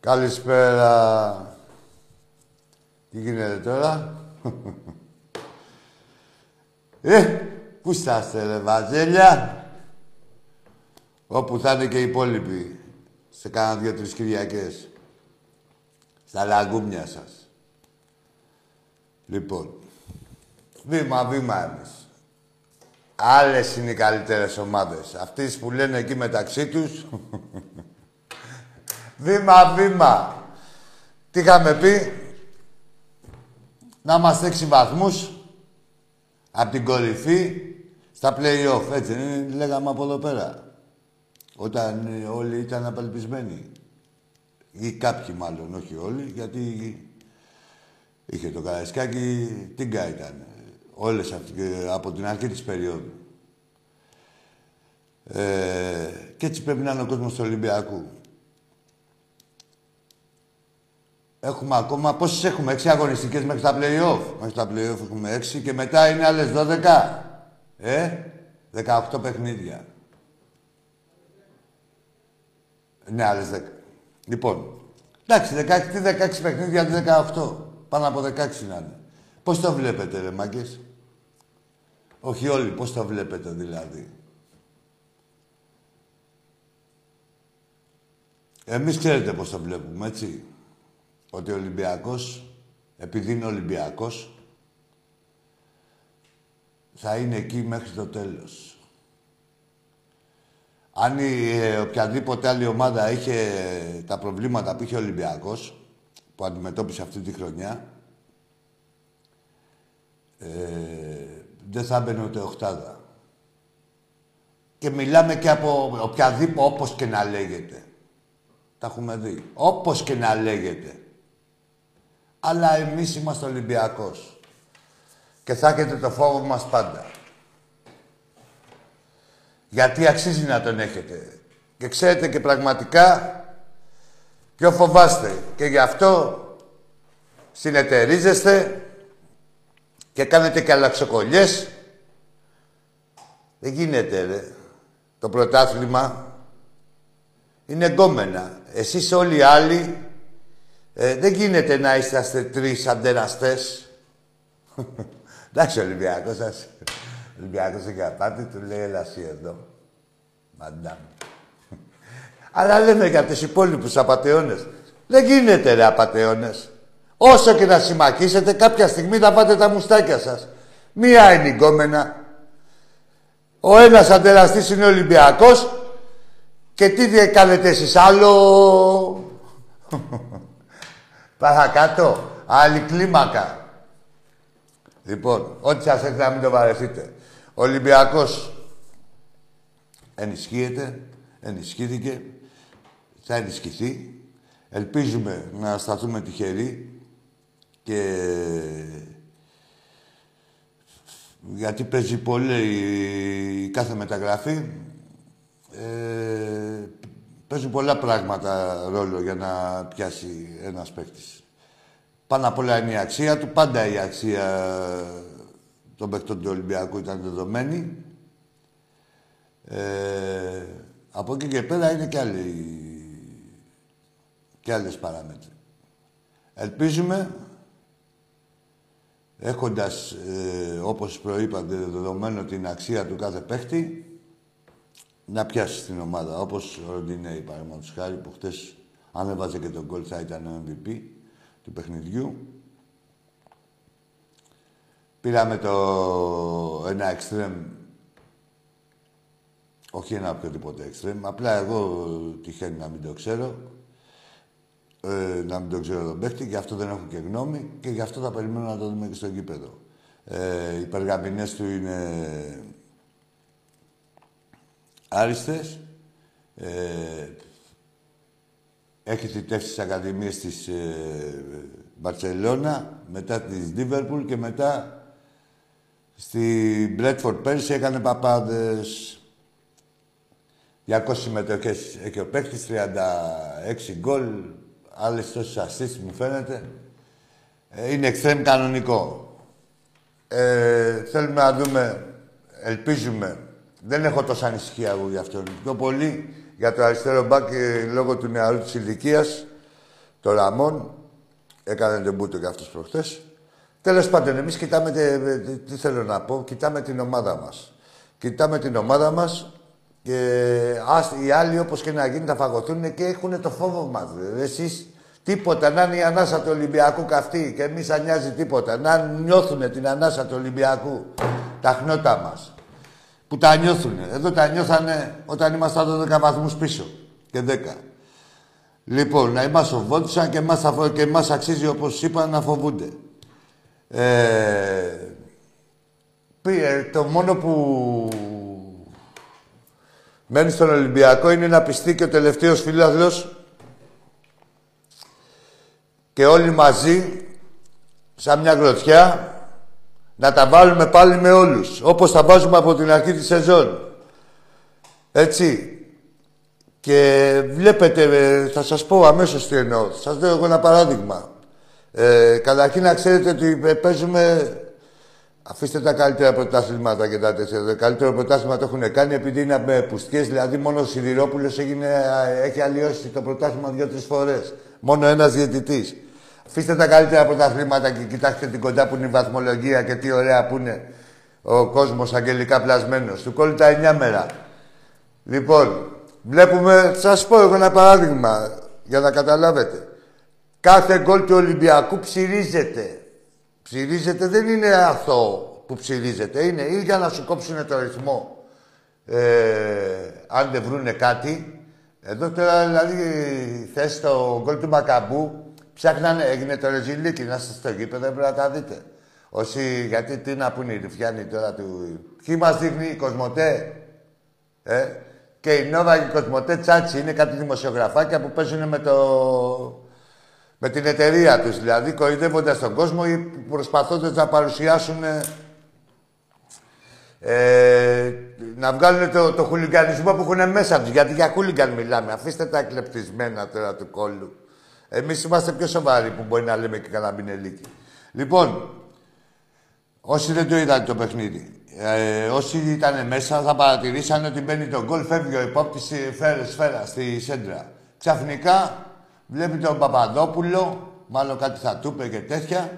Καλησπέρα. Τι γίνεται τώρα? Πού στάστε ρε Βαζέλια? Όπου θα είναι και οι υπόλοιποι. Σε κάνα 2-3 Κυριακές. Στα λαγκούμια σας. Λοιπόν. Βήμα-βήμα εμείς. Άλλες είναι οι καλύτερες ομάδες. Αυτές που λένε εκεί μεταξύ τους. Βήμα-βήμα. Τι είχαμε πει? Να είμαστε 6 βαθμούς από την κορυφή στα play-off. Έτσι λέγαμε από εδώ πέρα. Όταν όλοι ήταν απελπισμένοι. Ή κάποιοι μάλλον, όχι όλοι. Γιατί είχε το Καρασκιάκη, τίγκα ήταν. Όλες από την αρχή της περίοδου. Και έτσι πρέπει να είναι ο κόσμος του Ολυμπιακού. Έχουμε ακόμα, πόσες έχουμε, 6 αγωνιστικές μέχρι τα play-off. Μέχρι τα play-off έχουμε 6 και μετά είναι άλλες 12. 18 παιχνίδια. Ναι, άλλες 10. Λοιπόν, εντάξει, 16 παιχνίδια, 18. Πάνω από 16 να είναι. Πώς το βλέπετε ρε μάγκες? Όχι όλοι, πώς το βλέπετε δηλαδή? Εμείς ξέρετε πώς το βλέπουμε, έτσι. Ότι ο Ολυμπιακός, επειδή είναι Ολυμπιακός, θα είναι εκεί μέχρι το τέλος. Αν οποιαδήποτε άλλη ομάδα είχε τα προβλήματα που είχε ο Ολυμπιακός, που αντιμετώπισε αυτή τη χρονιά, δεν θα μπαινε ούτε οχτάδα. Και μιλάμε και από οποιαδήποτε, όπως και να λέγεται. Τα έχουμε δει. Όπως και να λέγεται. Αλλά εμείς είμαστε Ολυμπιακός. Και θα έχετε το φόβο μας πάντα. Γιατί αξίζει να τον έχετε. Και ξέρετε και πραγματικά ποιο φοβάστε. Και γι' αυτό συνεταιρίζεστε και κάνετε και αλλαξοκολλιές. Δεν γίνεται, ρε. Το πρωτάθλημα είναι γκόμενα. Εσείς όλοι οι άλλοι δεν γίνεται να είσαστε 3 αντέραστες. Εντάξει, Ολυμπιακός σας. Ολυμπιακός είχε απάτη, του λέει έλα εσύ εδώ. Μαντάμ. Αλλά λέμε για τους υπόλοιπους απατεώνες. Δεν γίνεται ρε απατεώνες. Όσο και να συμμακίσετε, κάποια στιγμή θα πάτε τα μουστάκια σας. Μία είναι η γκόμενα. Ο ένας αντέραστής είναι Ολυμπιακός. Και τι διεκάνετε εσείς άλλο? Παρακάτω, άλλη κλίμακα. Λοιπόν, ό,τι σας έρθει να μην το βαρεθείτε. Ο Ολυμπιακός ενισχύεται, ενισχύθηκε. θα ενισχυθεί. Ελπίζουμε να σταθούμε τυχεροί και... γιατί παίζει πολύ η κάθε μεταγραφή. Παίζουν πολλά πράγματα ρόλο για να πιάσει ένας παίκτης. Πάνω απ' όλα είναι η αξία του. Πάντα η αξία των παίκτων του Ολυμπιακού ήταν δεδομένη. Από εκεί και πέρα είναι και άλλες παράμετροι. Ελπίζουμε, έχοντας, όπως προείπατε, δεδομένο την αξία του κάθε παίκτη, να πιάσει την ομάδα. Όπως ο Ροντινέι, Παραγματοσχάρη, που χτες ανέβαζε και τον Goldside, θα ήταν ο MVP του παιχνιδιού. Πήραμε ένα εξτρέμ, όχι ένα οποιοδήποτε εξτρέμ, απλά εγώ τυχαίνει να μην το ξέρω, τον παίχτη, γι' αυτό δεν έχω και γνώμη και γι' αυτό θα περιμένω να το δούμε και στο γήπεδο. Οι περγαμηνές του είναι άριστες. Έχει θητεύσει στις ακαδημίες της Μαρσελόνα, μετά της Νίβερπουλ και μετά στην Μπρέντφορντ πέρυσι έκανε παπάδες. 200 συμμετοχές έχει ο παίκτης, 36 γκολ, άλλες τόσες ασίστ μου φαίνεται. Είναι εξτρέμ κανονικό. Θέλουμε να δούμε, ελπίζουμε, δεν έχω τόσα ανησυχία εγώ γι' αυτόν. Πιο πολύ για το αριστερό μπακ λόγω του νεαρού της ηλικίας, το Ραμόν, έκανε τον μπούτο κι αυτός προχτές. Τέλος πάντων, εμείς κοιτάμε, τι θέλω να πω, κοιτάμε την ομάδα μας. Κοιτάμε την ομάδα μας και οι άλλοι όπως και να γίνει θα φαγωθούν και έχουν το φόβο μας. Εσείς τίποτα, να είναι η ανάσα του Ολυμπιακού καυτή και εμείς αν νοιάζει τίποτα. Να νιώθουν την ανάσα του Ολυμπιακού, τα χνότα μας. Που τα νιώθουν. Εδώ τα νιώθανε όταν ήμασταν 12 βαθμούς πίσω και 10. Λοιπόν, να μας φοβόντουσαν και μας αξίζει όπως είπαν να φοβούνται. Το μόνο που μένει στον Ολυμπιακό είναι να πιστεί και ο τελευταίος φίλαθλος και όλοι μαζί, σαν μια γροθιά, να τα βάλουμε πάλι με όλους, όπως τα βάζουμε από την αρχή της σεζόν. Έτσι. Και βλέπετε, θα σας πω αμέσως τι εννοώ. Σας δω εγώ ένα παράδειγμα. Καταρχήν να ξέρετε ότι παίζουμε... Αφήστε τα καλύτερα πρωτάθληματα και τα τέτοια. Το καλύτερο πρωτάθλημα το έχουν κάνει επειδή είναι με πουστιές. Δηλαδή, μόνο ο Σιδηρόπουλος έχει αλλοιώσει το πρωτάθλημα 2-3 φορές. Μόνο ένας διαιτητής. Αφήστε τα καλύτερα πρωταθλήματα και κοιτάξτε την κοντά που είναι η βαθμολογία και τι ωραία που είναι ο κόσμος αγγελικά πλασμένος. Του κόλλει τα 9 μέρα. Λοιπόν, βλέπουμε, σας πω εγώ ένα παράδειγμα για να καταλάβετε. Κάθε γκολ του Ολυμπιακού ψηρίζεται. Ψηρίζεται, δεν είναι αθώο που ψηρίζεται. Είναι ή για να σου κόψουν το ρυθμό, αν δεν βρούνε κάτι. Εδώ τώρα, δηλαδή, θες το γκολ του Μακαμπού, ψάχνανε, έγινε το ρεζιλίκι, να είστε στο γήπεδο, πρέπει να τα δείτε. Όσοι, γιατί τι να πούνε οι Ρουφιάνοι τώρα του... Ποιοι μας δείχνει, η Κοσμοτέ, και η Νόβα και η Κοσμοτέ Τσάτσι, είναι κάτι δημοσιογραφάκια που παίζουν με το... με την εταιρεία τους, δηλαδή, κοροϊδεύοντας τον κόσμο ή προσπαθώντας να παρουσιάσουν... να βγάλουν το χουλιγκανισμό που έχουν μέσα τους, γιατί για χούλιγκαν μιλάμε. Αφήστε τα εκλεπτισμένα τώρα του κόλλου. Εμείς είμαστε πιο σοβαροί που μπορεί να λέμε και κανένα μπινελίκι. Λοιπόν, όσοι δεν το είδαν το παιχνίδι, όσοι ήταν μέσα θα παρατηρήσαν ότι μπαίνει το γκολ, φεύγει ο υπόπτης, σφαίρα στη σέντρα. Ξαφνικά... βλέπει τον Παπαδόπουλο, μάλλον κάτι θα του είπε και τέτοια.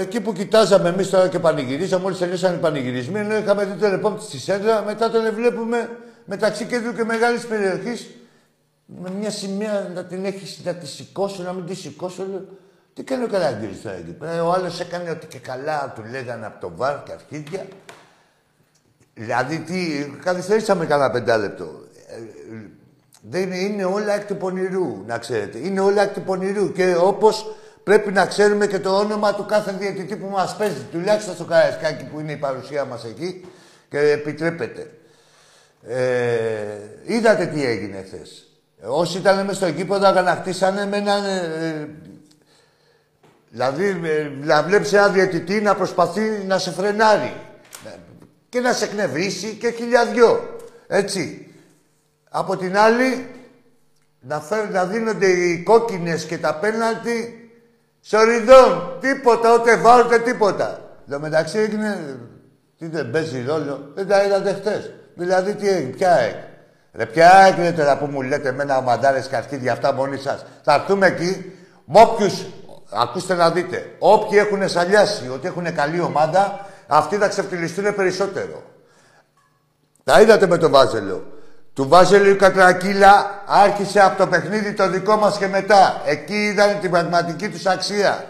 Εκεί που κοιτάζαμε εμείς τώρα και πανηγυρίσαμε, μόλις τελειώσαν οι πανηγυρισμοί, ενώ είχαμε δει τον επόπτη στη σέντρα, μετά τον βλέπουμε μεταξύ κέντρου και μεγάλης περιοχής. Με μια σημαία να την έχεις, να τη σηκώσω, να μην τη σηκώσω. Τι κάνει ο Καρασκιάκης τώρα εκεί. Ο άλλος έκανε ότι και καλά του λέγανε από το βαρ και αρχίδια. Δηλαδή, καθυστερήσαμε κανένα 5 λεπτό. Δεν είναι όλα εκ του πονηρού, να ξέρετε. Είναι όλα εκ του πονηρού. Και όπως πρέπει να ξέρουμε και το όνομα του κάθε διαιτητή που μας παίζει. Τουλάχιστον στο Καρασκιάκη που είναι η παρουσία μας εκεί και επιτρέπεται. Είδατε τι έγινε χθες. Όσοι ήταν μες στο κήπο, τα αγανακτήσανε με έναν... δηλαδή, να βλέπεις ένα διαιτητή να προσπαθεί να σε φρενάρει και να σε εκνευρίσει και χιλιαδιό. Έτσι. Από την άλλη, να δίνονται οι κόκκινες και τα πέναλτι σοριδών. Τίποτα, ούτε βάρτε τίποτα. Εδώ μεταξύ έγινε... Τι δεν παίζει ρόλο. Δεν τα είδατε χτες. Δηλαδή, τι έγινε, ποια έγινε. Ρε, ποια έγινε τώρα που μου λέτε εμένα μαντάρες καρκίδια αυτά μόνοι σας. Θα έρθουμε εκεί με όποιους... Ακούστε να δείτε. Όποιοι έχουν σαλιάσει ότι έχουν καλή ομάδα, αυτοί θα ξεφτυλιστούν περισσότερο. Τα είδατε με τον Βάζελο. Του Βάζελου η Κατρακύλα άρχισε από το παιχνίδι το δικό μας και μετά. Εκεί είδαν την πραγματική τους αξία.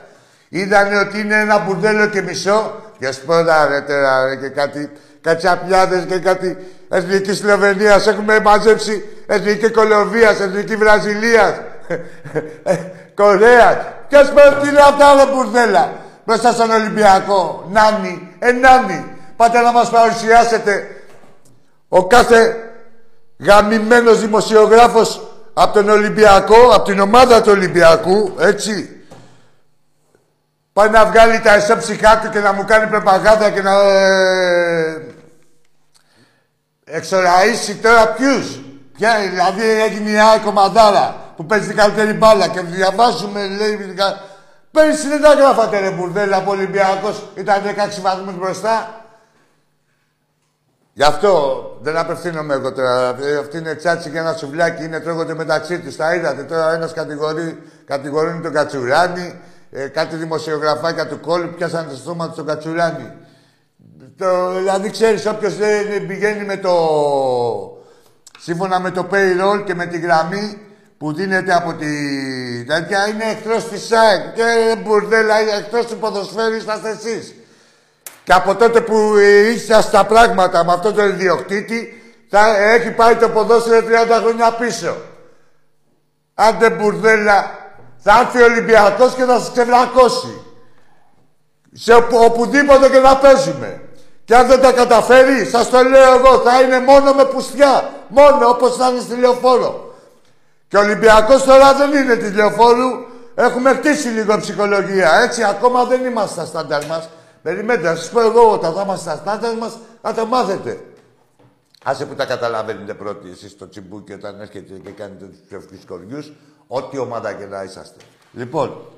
Είδανε ότι είναι ένα μπουρδέλο και μισό. Και σποράρετε και κάτι κατσαπιάδες και κάτι εθνική Σλοβενίας. Έχουμε μαζέψει εθνική Κολομβίας, εθνική Βραζιλίας, Κορέας. Και σποράρετε αυτά τα μπουρδέλα. Μπροστά στον Ολυμπιακό. Νάνι, ενάνι. Πάτε να μας παρουσιάσετε ο κάθε γαμημένος δημοσιογράφος από τον Ολυμπιακό, από την ομάδα του Ολυμπιακού, έτσι. Πάει να βγάλει τα εσέ ψυχά του και να μου κάνει προπαγάνδα και να εξοραίσει τώρα ποιους. Ποια, δηλαδή έγινε μια κομμαδάρα που παίζει την καλύτερη μπάλα και διαβάζουμε, λέει... Πέρυσι δεν τα γράφατε ρε μπουρδέλα από Ολυμπιακός, ήταν 16 βαθμούς μπροστά. Γι' αυτό δεν απευθύνομαι εγώ τώρα. Αυτή είναι τσάτσι και ένα σουβλάκι, είναι τρώγονται μεταξύ τους. Τα είδατε τώρα, ένας κατηγορεί τον Κατσουράνη. Κάτι δημοσιογραφάκια του κόλου πιάσανε το στόμα του στον Κατσουράνη. Δηλαδή, ξέρεις, όποιος δεν πηγαίνει με το... σύμφωνα με το payroll και με τη γραμμή που δίνεται από τη... τέτοια, είναι εκτός της ΣΑΕΚ. Και μπουρδέλα, είναι εκτός του ποδοσφαίρου, είσαστε εσείς. Και από τότε που ήσασταν στα πράγματα με αυτόν τον ιδιοκτήτη, έχει πάει το ποδόσφαιρο 30 χρόνια πίσω. Άντε μπουρδέλα. Θα έρθει ο Ολυμπιακός και θα σας ξεβρακώσει. Σε οπουδήποτε και να παίζουμε. Και αν δεν τα καταφέρει, σας το λέω εγώ, θα είναι μόνο με πουστιά. Μόνο όπως θα είναι στη Λεωφόρο. Και ο Ολυμπιακός τώρα δεν είναι τη Λεωφόρου. Έχουμε χτίσει λίγο ψυχολογία, έτσι. Ακόμα δεν είμαστε στα στάνταρ μας. Περιμένετε, να σας πω εγώ όταν θα είμαστε στα στάνταρ μας, να το μάθετε. Άσε που τα καταλαβαίνετε πρώτοι εσείς στο τσιμπούκι όταν έρχεται και κάνετε τους ψευκούς κοριούς. Ό,τι ομάδα και να είσαστε. Λοιπόν.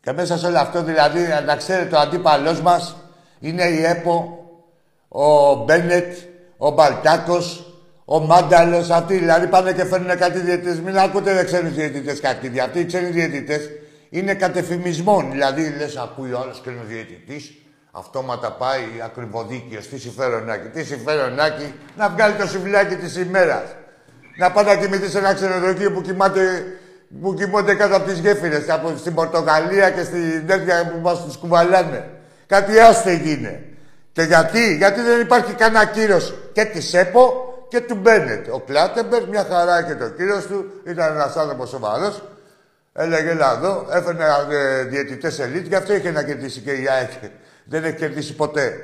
Και μέσα σε όλο αυτό, δηλαδή, να ξέρετε, ο αντίπαλός μας είναι η ΕΠΟ, ο Μπένετ, ο Μπαλτάκος, ο Μάνταλος, αυτοί δηλαδή πάνε και φέρνουν κάτι διαιτητές. Μην ακούτε δεν ξένους διαιτητές κακίδια. Αυτοί οι ξένοι διαιτητές είναι κατ' εφημισμόν. Δηλαδή, λες, ακούει ο άλλος ξένος διαιτητής, αυτόματα πάει ακριβοδίκαιος. Τι συμφέρονάκι, τι συμφέρονάκι, να βγάλει το σουβλάκι της ημέρας. Να πάει να κοιμηθεί σε ένα ξενοδοχείο που κοιμώνται κάτω από τις γέφυρες. Στην Πορτογαλία και στην τέτοια που μας τους κουβαλάνε. Κάτι άστεγοι είναι. Και γιατί, δεν υπάρχει κανένα κύρος και της ΕΠΟ και του Μπένετ. Ο Κλάτεμπερ, μια χαρά και το κύρος του, ήταν ένας άνθρωπος σοβαρός. Έλεγε, έλα εδώ, έφερνε διαιτητές ελίτ, γι' αυτό είχε να κερδίσει και η ΑΕΚ. Δεν έχει κερδίσει ποτέ.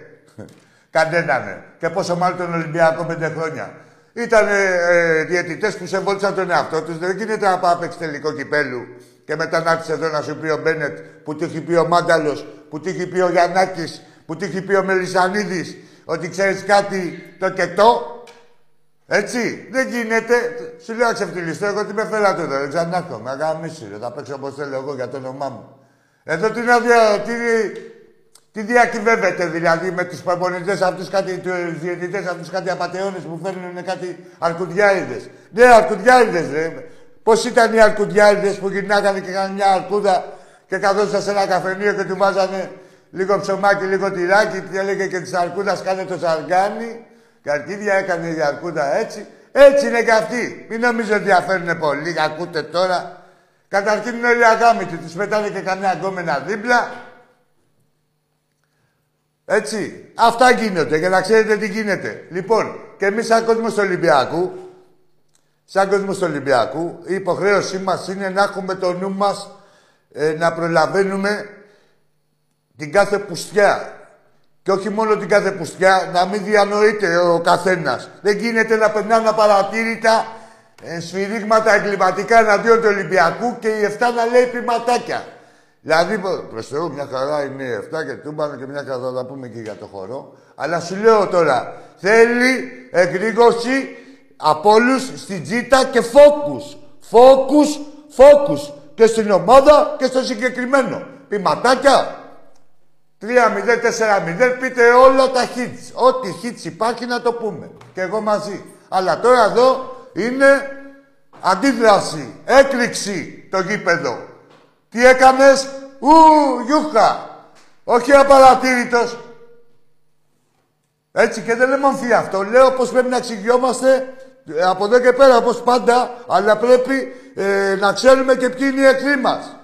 Κανέναν. Ναι. Και πόσο μάλλον τον Ολυμπιακό 5 χρόνια. Ήταν διαιτητές που σε βόλτισαν τον εαυτό τους. Δεν γίνεται να πάει παίξει τελικό κυπέλου και μετά να έρθεις εδώ να σου πει ο Μπένετ, που του έχει πει ο Μάνταλος, που του έχει πει ο Γιαννάκης, που του έχει πει ο Μελισανίδης, ότι ξέρεις κάτι το και το. Έτσι. Δεν γίνεται. Σου λέω αξεφτυλιστώ, εγώ τι με φέρατε εδώ. Δεν ξανάρθω. Με αγαμίσου. Θα παίξω όπως θέλω εγώ για το όνομά μου. Εδώ τι διακυβεύεται δηλαδή με τους προπονητές αυτούς, τους διαιτητές αυτούς, κάτι απατεώνες που φέρνουν κάτι αρκουδιάιδες. Ναι, αρκουδιάιδες ρε. Πώς ήταν οι αρκουδιάιδες που γυρνάγανε και κάνανε μια αρκούδα και καθόντουσαν σε ένα καφενείο και του βάζανε λίγο ψωμάκι, λίγο τυράκι, και έλεγε και της αρκούδας κάνε το σαργάνι. Καρκίδια έκανε η αρκούδα έτσι. Έτσι είναι και αυτοί. Μην νομίζω ότι διαφέρουνε πολύ, ακούτε τώρα. Καταρχήν είναι όλοι αγάμητοι, τους πετάνε και καμιά γκόμενα δίπλα. Έτσι. Αυτά γίνονται για να ξέρετε τι γίνεται. Λοιπόν, και εμείς σαν κόσμος του Ολυμπιακού, η υποχρέωσή μας είναι να έχουμε το νου μας να προλαβαίνουμε την κάθε πουστιά. Και όχι μόνο την κάθε πουστιά, να μην διανοείται ο καθένας. Δεν γίνεται να περνάνε απαρατήρητα σφυρίγματα εγκληματικά εναντίον του Ολυμπιακού και η 7 να λέει ποιηματάκια. Δηλαδή, προς Θεού, μια χαρά είναι η 7 και τούμπανο και μια χαρά θα πούμε και για το χορό. Αλλά σου λέω τώρα, θέλει εκρήγωση από όλους στην τζίτα και φόκους. Φόκους, φόκους. Και στην ομάδα και στο συγκεκριμένο. Ποιηματάκια. 3-0, 4-0, πείτε όλα τα hits. Ό,τι hits υπάρχει να το πούμε. Και εγώ μαζί. Αλλά τώρα εδώ είναι αντίδραση, έκρηξη το γήπεδο. Τι έκανες, γιούχα. Όχι απαρατήρητος. Έτσι και δεν λέμε αμφία αυτό. Λέω πως πρέπει να εξηγιόμαστε από εδώ και πέρα, όπως πάντα. Αλλά πρέπει να ξέρουμε και ποιοι είναι οι εχθροί μας.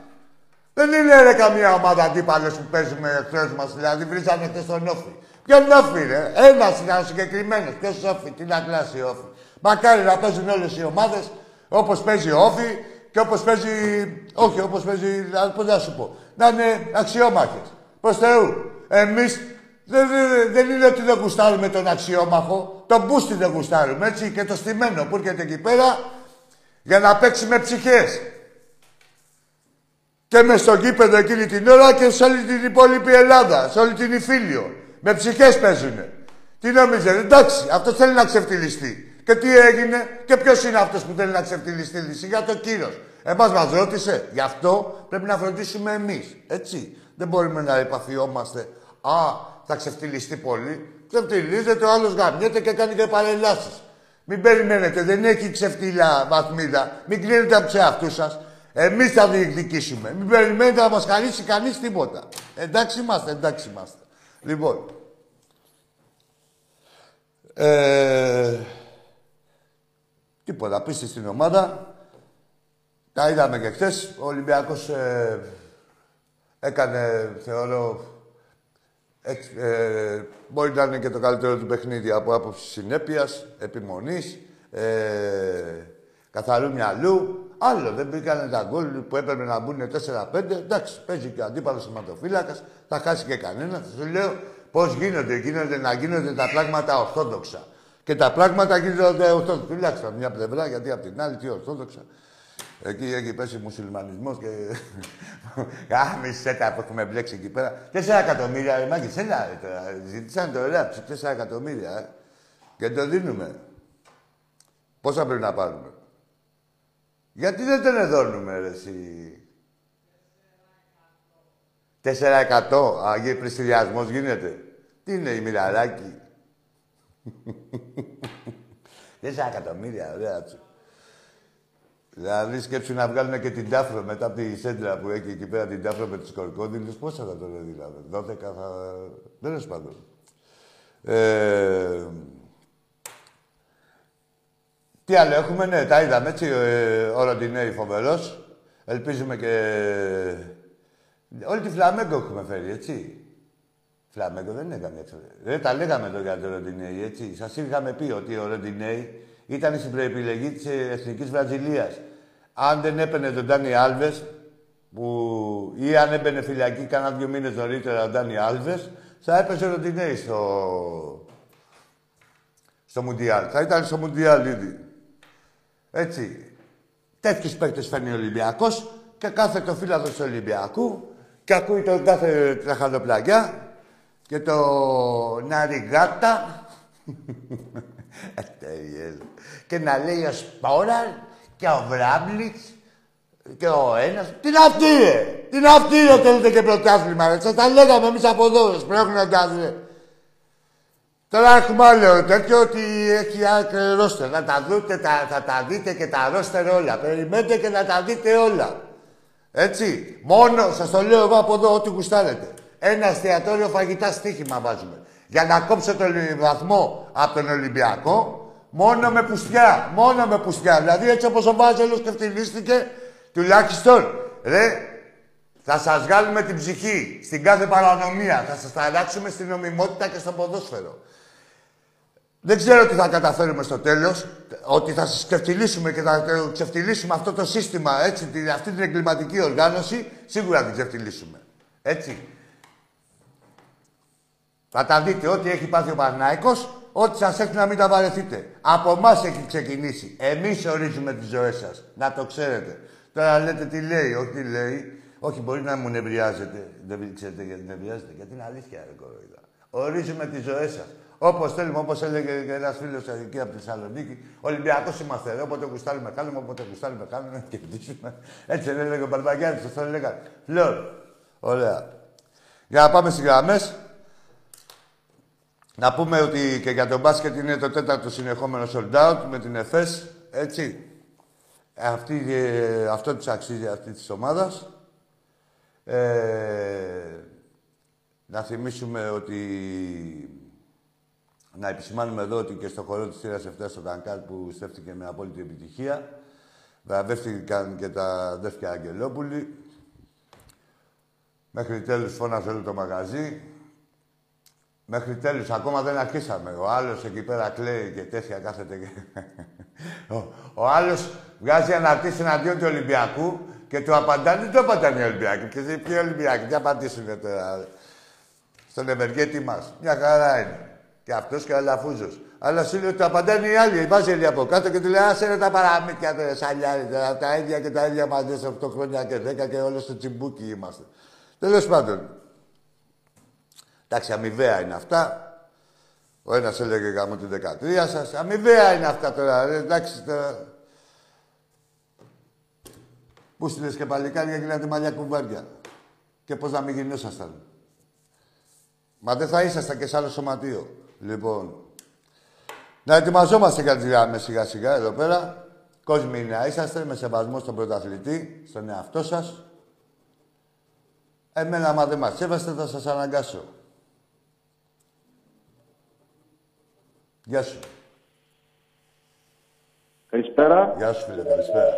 Δεν είναι ρε καμία ομάδα αντίπαλες που παίζουμε εχθρός μας, δηλαδή βρίζανε χθες τον Όφη. Ποιον Όφη ρε, ένας ήταν συγκεκριμένος, ποιος Όφη, τι να κλάσει Όφη. Μακάρι να παίζουν όλες οι ομάδες όπως παίζει ο Όφη και όπως παίζει, όχι όπως παίζει, πώς να σου πω, να είναι αξιόμαχες. Προς Θεού, εμείς δεν είναι ότι δεν γουστάρουμε τον αξιόμαχο, τον μπούστι δεν γουστάρουμε, έτσι, και το στημένο που έρχεται εκεί πέρα για να παίξει με ψυχές. Και μες στο γήπεδο εκείνη την ώρα και σε όλη την υπόλοιπη Ελλάδα, σε όλη την Ιφίλιο. Με ψυχές παίζουνε. Τι νομίζετε, εντάξει, αυτός θέλει να ξεφτυλιστεί. Και τι έγινε, και ποιος είναι αυτός που θέλει να ξεφτυλιστεί, για το κύρος. Εμάς μας ρώτησε, γι' αυτό πρέπει να φροντίσουμε εμείς. Έτσι. Δεν μπορούμε να επαφιόμαστε. Α, θα ξεφτυλιστεί πολύ. Ξεφτυλίζεται, ο άλλος γαμιέται και κάνει και παρελάσεις. Μην περιμένετε, δεν έχει ξεφτύλα βαθμίδα. Μην κλείνετε από τους εαυτούς σας. Εμείς θα διεκδικήσουμε. Μην περιμένετε να μας χαρίσει κανείς τίποτα. Εντάξει είμαστε, εντάξει είμαστε. Λοιπόν. Τίποτα, πίστη στην ομάδα. Τα είδαμε και χθες. Ο Ολυμπιακός έκανε, θεωρώ, μπορεί να είναι και το καλύτερο του παιχνίδι από άποψη συνέπειας, επιμονής, καθαρού μυαλού. Άλλο, δεν μπήκανε τα γκολ που έπρεπε να μπουν 4-5. Εντάξει, παίζει και ο αντίπαλος σωματοφύλακας, θα χάσει και κανένα. Σου λέω πώς γίνονται να γίνονται τα πράγματα ορθόδοξα. Και τα πράγματα γίνονται ορθόδοξα. Φυλάξτε από μια πλευρά, γιατί από την άλλη τι ορθόδοξα. Εκεί έχει πέσει μουσουλμανισμός και. Γάμισε τα που έχουμε μπλέξει εκεί πέρα. 4 εκατομμύρια, ρε Μάκη, σένα ζητήσαν το Ρέαψου. 4 εκατομμύρια. Και το δίνουμε. Πόσα πρέπει να πάρουμε. Γιατί δεν τον εδώνουμε, ρε, εσύ. 4%. Άγιε, πληστηριασμός γίνεται. Τι είναι η μοιραράκι. 4 εκατομμύρια, ωραία. Δηλαδή, σκέψου να βγάλουν και την τάφρο μετά από τη σέντρα που έχει εκεί πέρα, την τάφρο με τους κορκόδιλους. Πόσα θα το λέει, δηλαδή. 12 θα... Τέλος πάντων. Τι άλλο έχουμε, ναι, τα είδαμε, έτσι, ο Ροντινέι φοβερός. Ελπίζουμε και... Όλη τη Φλαμέγκο έχουμε φέρει, έτσι. Φλαμέγκο δεν έκανε έξω. Δεν τα λέγαμε εδώ για τον Ροντινέι, έτσι. Σας είχαμε πει ότι ο Ροντινέι ήταν στην προεπιλογή της Εθνικής Βραζιλίας. Αν δεν έπαιρνε τον Ντάνι Άλβες, που... ή αν έμπαινε φυλακή κάνα 2 μήνες νωρίτερα ο Ντάνι Άλβες, θα έπαιζε ο Ροντινέι στο Μουντιάλ. Θα ήταν στο Μουντιάλ ήδη. Έτσι, τέτοιους παίκτες φέρνει ο Ολυμπιακός και κάθε το φίλαθλος του Ολυμπιακού και ακούει τον κάθε τραχαλοπλαγιά και το ναριγάτα και να λέει ο Σπόραρ και ο Βράμπλιτς και ο ένας. Τι να φτύρε! Τι να φτύρε θέλετε και πρωτάθλημα ρε! Σας τα λέγαμε εμείς από εδώ, σπρώχνοντας ρε! Τώρα έχουμε άλλο τέτοιο ότι έχει άκρη ρόστερ. Να τα δείτε, θα τα δείτε και τα ρόστερ όλα. Περιμένετε και να τα δείτε όλα. Έτσι. Μόνο, σας το λέω εγώ από εδώ, ό,τι γουστάρετε. Ένα εστιατόριο φαγητά στοίχημα βάζουμε. Για να κόψω τον βαθμό από τον Ολυμπιακό, μόνο με πουστιά. Μόνο με πουστιά. Δηλαδή έτσι όπως ο Βάζελος κεφτυλίστηκε, τουλάχιστον. Ρε, θα σας βγάλουμε την ψυχή στην κάθε παρανομία. Θα σας τα αλλάξουμε στην νομιμότητα και στο ποδόσφαιρο. Δεν ξέρω τι θα καταφέρουμε στο τέλος, ότι θα σας ξεφτυλίσουμε και θα ξεφτυλίσουμε αυτό το σύστημα, έτσι, αυτή την εγκληματική οργάνωση, σίγουρα την ξεφτυλίσουμε. Έτσι. Θα τα δείτε ό,τι έχει πάθει ο Παναθηναϊκός, ό,τι σας έχει να μην τα βαρεθείτε. Από εμάς έχει ξεκινήσει. Εμείς ορίζουμε τις ζωές σας. Να το ξέρετε. Τώρα λέτε τι λέει, όχι τι λέει. Όχι, μπορεί να μου νευριάζετε. Δεν ξέρετε γιατί νευριάζετε. Γιατί είναι αλήθεια, ρε κοροϊδά. Ορίζουμε τις ζωές σας. Όπως θέλουμε, όπως έλεγε και ένας φίλος εκεί από τη Θεσσαλονίκη, Ολυμπιακός είμαστε εδώ. Όποτε κουστάρουμε κάνουμε, όποτε κουστάρουμε κάνουμε να κερδίσουμε. Έτσι δεν έλεγε ο Μπαρμπαγιάννης, αυτό έλεγα. Λέω. Ωραία. Για να πάμε στις γραμμές. Να πούμε ότι και για τον μπάσκετ είναι το τέταρτο συνεχόμενο sold out με την ΕΦΕΣ. Έτσι. Αυτό τους αξίζει αυτή της ομάδας. Να θυμίσουμε ότι... Να επισημάνουμε εδώ ότι και στο χορό της θύρας 7 στο Τανκάρ που στέφτηκε με απόλυτη επιτυχία. Βραβεύτηκαν και τα αδέρφια Αγγελόπουλοι. Μέχρι τέλους φώνασε όλο το μαγαζί. Μέχρι τέλους, ακόμα δεν αρχίσαμε. Ο άλλος εκεί πέρα κλαίει και τέτοια κάθεται και... Ο άλλος βγάζει αναρτήσεις εναντίον του Ολυμπιακού και του απαντάνε, δεν το απαντάνε οι Ολυμπιακοί. Και ποιοι Ολυμπιακοί, τι απαντήσουνε τώρα. Στον ευεργέτη μας. Μια χαρά είναι. Και αυτός και ο Αλαφούζος. Αλλά σου λέει ότι το απαντάνε οι άλλοι. Η Βάζελη από κάτω και του λέει: άσε ρε τα παραμύθια, ρε σαλιάρι, τα ίδια και τα ίδια μαζί σε 8 χρόνια και 10 και όλο στο τσιμπούκι είμαστε. Τέλος πάντων. Εντάξει, αμοιβαία είναι αυτά. Ο ένας έλεγε γαμώ την 13 σας. Αμοιβαία είναι αυτά τώρα, ρε, εντάξει τώρα. Πού στείλες και παλικάρια γίνατε μαλλιά κουβάρια. Και πώς να μην γινούσασταν. Μα δεν θα ήσασταν και σε άλλο σωματείο. Λοιπόν, να ετοιμαζόμαστε για τις γράμμες σιγά σιγά εδώ πέρα. Κόσμοι να είσαστε, με σεβασμό στον πρωταθλητή, στον εαυτό σας. Εμένα, άμα δεν μας σέβαστε, θα σας αναγκάσω. Γεια σου. Καλησπέρα. Γεια σου, φίλε. Καλησπέρα.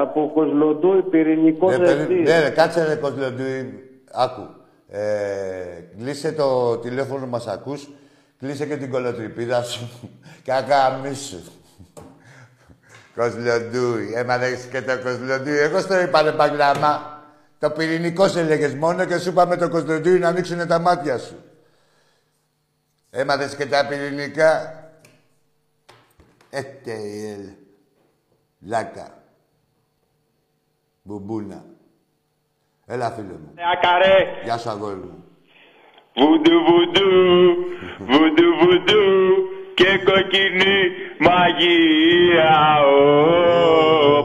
Από Κοσλοντούι, πυρηνικό δελτίο. Ναι, κάτσε ρε Κοσλοντούι. Άκου. Κλείσε το τηλέφωνο μας ακούς. Κλείσε και την κολοτρυπίδα σου. Κακαμίσου. Κοσλοντούι. Εμαδέχεις και το Κοσλοντούι. Εγώ στο είπανε παγκλάμα. Το πυρηνικό σε λέγες μόνο και σου είπαμε το Κοσλοντούι να ανοίξουνε τα μάτια σου. Έμαθες και τα πυρηνικά. Ετέιελ. Λάκα. Μπουμπούνα. Έλα, φίλε μου. Ακαρέ. Γεια σου, αγόρι μου. Βουντου, βουντου, βουντου, βουντου και κοκκινή μαγεία.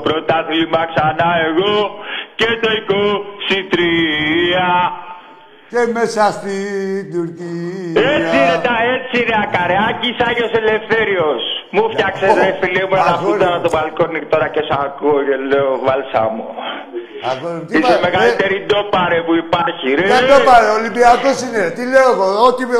Πρωτάθλημα ξανά εγώ και το 23. Και μέσα στην Τουρκία. Έτσι είναι τα έτσι ρε Ακαρεάκης, Άγιος Ελευθέριος. Μου φτιάξες ρε φίλε μου ένα φούτανα το μπαλκόνι τώρα και σ' ακούω και λέω βάλσαμο. Είσαι μεγαλύτερη ντόπα ρε που υπάρχει ρε. Δεν ντόπα ρε, Ολυμπιακός είναι ρε. Τι λέω εγώ,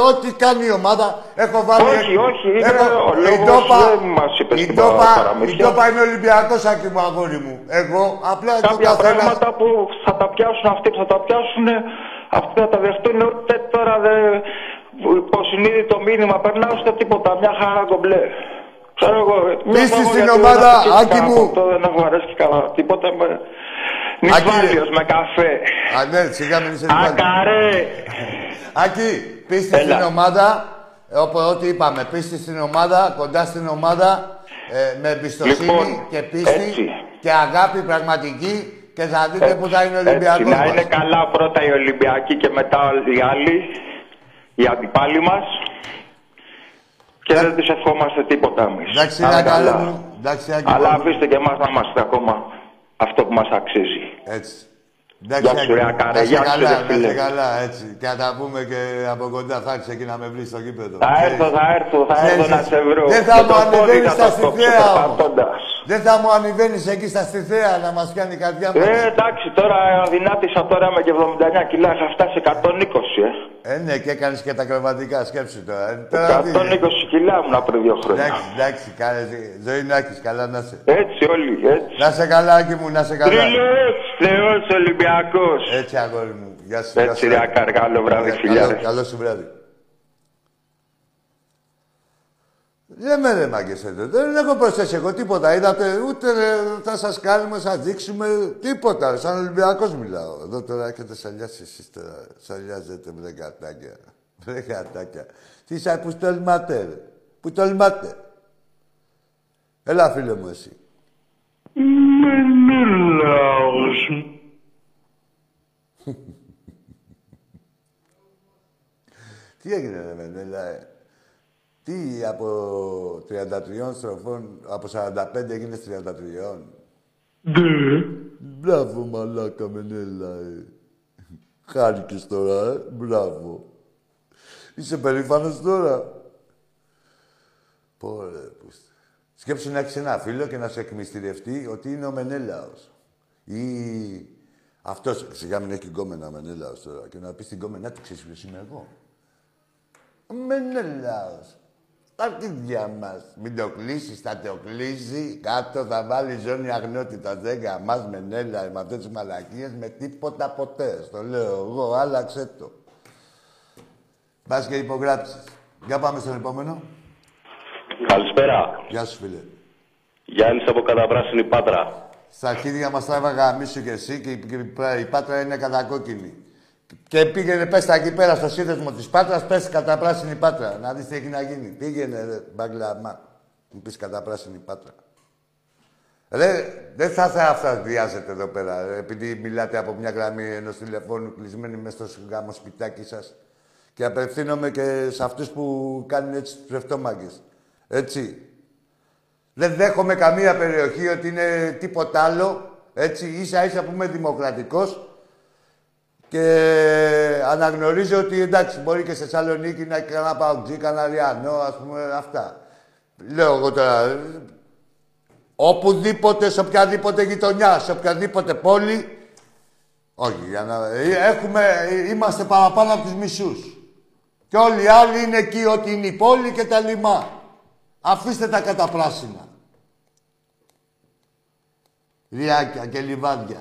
ό,τι κάνει η ομάδα έχω βάλει. Όχι, όχι, είναι ο λόγος δεν μας είπες την παραμύθια. Η ντόπα είναι Ολυμπιακός Άκη μου αγόρι μου. Εγώ απλά εδώ καθένας. Κάποια πράγματα που θα τα πιάσουν αυτοί που θα τα πιάσουν. Αυτοί θα τα δεχτούν ούτε τώρα δεν... υποσυνείδητο μήνυμα περνάω στο τίποτα, μια χαρά κομπλέ. Ξέρω εγώ... Πίστη στην ομάδα, Άκη μου! Αυτό δεν έχω αρέσει καλά, τίποτα με... Νησβάλιος με καφέ. Α, ναι, σιγά μην είσαι νησβάλιος. Ακαρέ! Άκη, πίστη στην ομάδα, ό,τι είπαμε, πίστη στην ομάδα, κοντά στην ομάδα, με εμπιστοσύνη λοιπόν, και πίστη έτσι. Και αγάπη πραγματική. Και θα δείτε που θα είναι ο Ολυμπιακός μας. Να είναι καλά πρώτα οι Ολυμπιακοί και μετά οι άλλοι, οι αντιπάλοι μας. Και δεν τους ευχόμαστε τίποτα εμείς. Εντάξει, είναι καλά μου. Αλλά αφήστε και εμάς να είμαστε ακόμα αυτό που μας αξίζει. Έτσι. Γεια σου ρε Ακαρέ, γεια σου ρε φίλε. Να καλά, έτσι. Και να τα πούμε και από κοντά θα έρθεις εκεί να με βρεις στο κήπεδο. Θα έρθω να σε βρω. Δεν θα μου ανεβαίνεις τα στιγμιά όμως. Δεν θα μου ανεβαίνεις εκεί στα στιθέα να μας κάνει καρδιά μας. Εντάξει, τώρα αδυνάτησα τώρα με και 79 κιλά, είχα φτάσει 120. Ναι, και έκανες και τα κρεβατικά, σκέψου τώρα. 120 κιλά ήμουν πριν 2 χρόνια. Εντάξει, ζωή να έχεις, καλά να είσαι. Έτσι όλοι, έτσι. Να είσαι καλά, Άκη μου, να είσαι καλά. Τρίλος, Θεός Ολυμπιακός. Έτσι, αγόρι μου. Γεια σου. Έτσι, ρε Άκαρ, καλό βράδυ, φιλιά. Καλό σου βράδυ. Δεν με μαγκεσέτε. Δεν έχω προσθέσει εγώ τίποτα. Είδατε, ούτε θα σας κάνουμε, σας δείξουμε τίποτα. Σαν Ολυμπιακός μιλάω. Εδώ τώρα έχετε σαλιάσει εσείς τώρα. Σαλιάζετε με κατάκια. Βρε κατάκια. Τι σαν που τολμάτε, ρε. Που τολμάτε. Έλα, φίλε μου, εσύ. Με μιλάως. Τι έγινε, ρε Μενέλα, Τι από 33 στροφών, από 45 έγινες 33. Ναι. Μπράβο, μαλάκα, Μενέλα, Χάρηκες τώρα, Μπράβο. Είσαι περήφανος τώρα. Πόρε, πούστε. Σκέψου να έχεις ένα φίλο και να σε εκμυστηρευτεί ότι είναι ο Μενέλαος. Ή αυτός, σιγά μην έχει γκόμενα Μενέλαος τώρα, και να πει στην γκόμενά του, ξέρεις ποιος είμαι εγώ. Μενέλαος. Τα αρχίδια μας. Μην το κλείσεις, θα το κλείσει. Κάτω θα βάλει ζώνη αγνότητα. Δεν γαμάς Μενέλα, με αυτές τις μαλακίες, με τίποτα ποτέ. Στο λέω εγώ, άλλαξε το. Πας και υπογράψεις. Για πάμε στον επόμενο. Καλησπέρα. Γεια σου, φίλε. Γιάννης από καταπράσινη Πάτρα. Στα αρχίδια μας τράβαγα μίσου και εσύ και η Πάτρα είναι κατακόκκινη. Και πήγαινε, πες τα εκεί πέρα στο σύνδεσμο της Πάτρας, πες καταπράσινη Πάτρα. Να δεις τι έχει να γίνει. Πήγαινε, ρε, μπαγκλαμά. Μου πεις καταπράσινη Πάτρα. Ρε, δεν θα αυτά διάζετε εδώ πέρα, ρε, επειδή μιλάτε από μια γραμμή ενός τηλεφώνου κλεισμένη μέσα στο γαμοσπιτάκι σας. Και απευθύνομαι και σε αυτούς που κάνουν έτσι τους ψευτόμαγκες. Έτσι. Δεν δέχομαι καμία περιοχή ότι είναι τίποτα άλλο. Έτσι, ίσα-ίσα που είμαι δημοκρατικός. Και αναγνωρίζω ότι εντάξει, μπορεί και σε Θεσσαλονίκη να έχει κανένα παουτζή, κανένα Αριανό, ας πούμε, αυτά. Λέω εγώ τώρα, οπουδήποτε, σε οποιαδήποτε γειτονιά, σε οποιαδήποτε πόλη, όχι, για να... είμαστε παραπάνω από τους μισούς. Και όλοι οι άλλοι είναι εκεί, ότι είναι η πόλη και τα λιμά. Αφήστε τα καταπράσινα. Ριάκια και λιβάδια.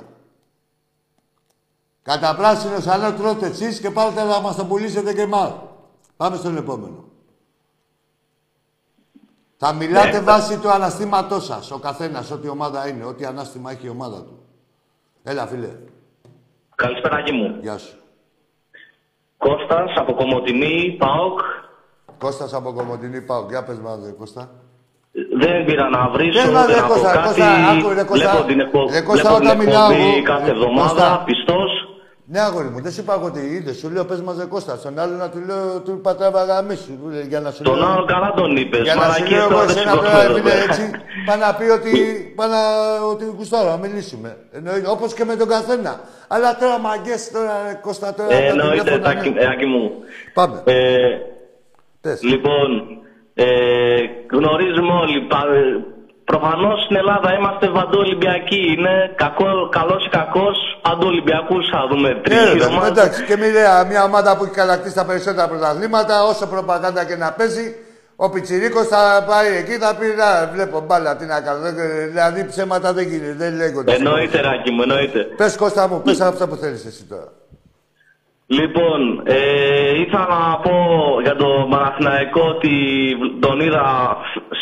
Καταπράσινο σαλό τρώτε εσείς και πάρετε να μας τα πουλήσετε και εμάς. Πάμε στον επόμενο. Θα μιλάτε βάσει του αναστήματός σας, ο καθένας, ό,τι ομάδα είναι, ό,τι ανάστημα έχει η ομάδα του. Έλα, φίλε. Καλησπέρα, Άκη μου. Γεια σου. Κώστας από Κομοτηνή, ΠΑΟΚ. Κώστας από Κομοτηνή, ΠΑΟΚ. Για πες μας, Κώστα. Δεν πήρα να βρίσω, δεν πήρα να πω κάτι. Βλέπω την εκπομπή κάθε εβδομάδα, πιστός. Ναι, αγόρι μου, δεν σου είπα εγώ τι είδε. Σου λέω, πες μας, Κώστα. Στον άλλο να του λέω, του πατράβα γαμίσου. Τον άλλο καλά τον είπες. Για να σου λέω εγώ, εσένα έτσι, πάνω να πει ότι γουστάω, να μιλήσουμε. Όπως και με τον καθένα. Αλλά τώρα μαγκές, τώρα, Κώστα, τώρα... Εννοείται, Άκη μου. Πάμε. Λοιπόν, γνωρίζουμε όλοι, προφανώς στην Ελλάδα είμαστε παντού Ολυμπιακοί. Είναι καλός ή κακός, παντού Ολυμπιακούς θα δούμε τρίγυρο μας. Εντάξει, και μιλέα, μια ομάδα που έχει κατακτήσει τα περισσότερα πρωταθλήματα, όσο προπαγάνδα και να παίζει, ο Πιτσιρίκος θα πάει εκεί, θα πει να βλέπω μπάλα, τι να κάνω. Δηλαδή ψέματα δεν γίνεται, δεν λέγονται. Εννοείται, Ράκη μου, εννοείται. Πες, Κώστα μου, πες αυτά που θέλεις εσύ τώρα. Λοιπόν, ήθελα να πω για τον Παναθηναϊκό ότι τον είδα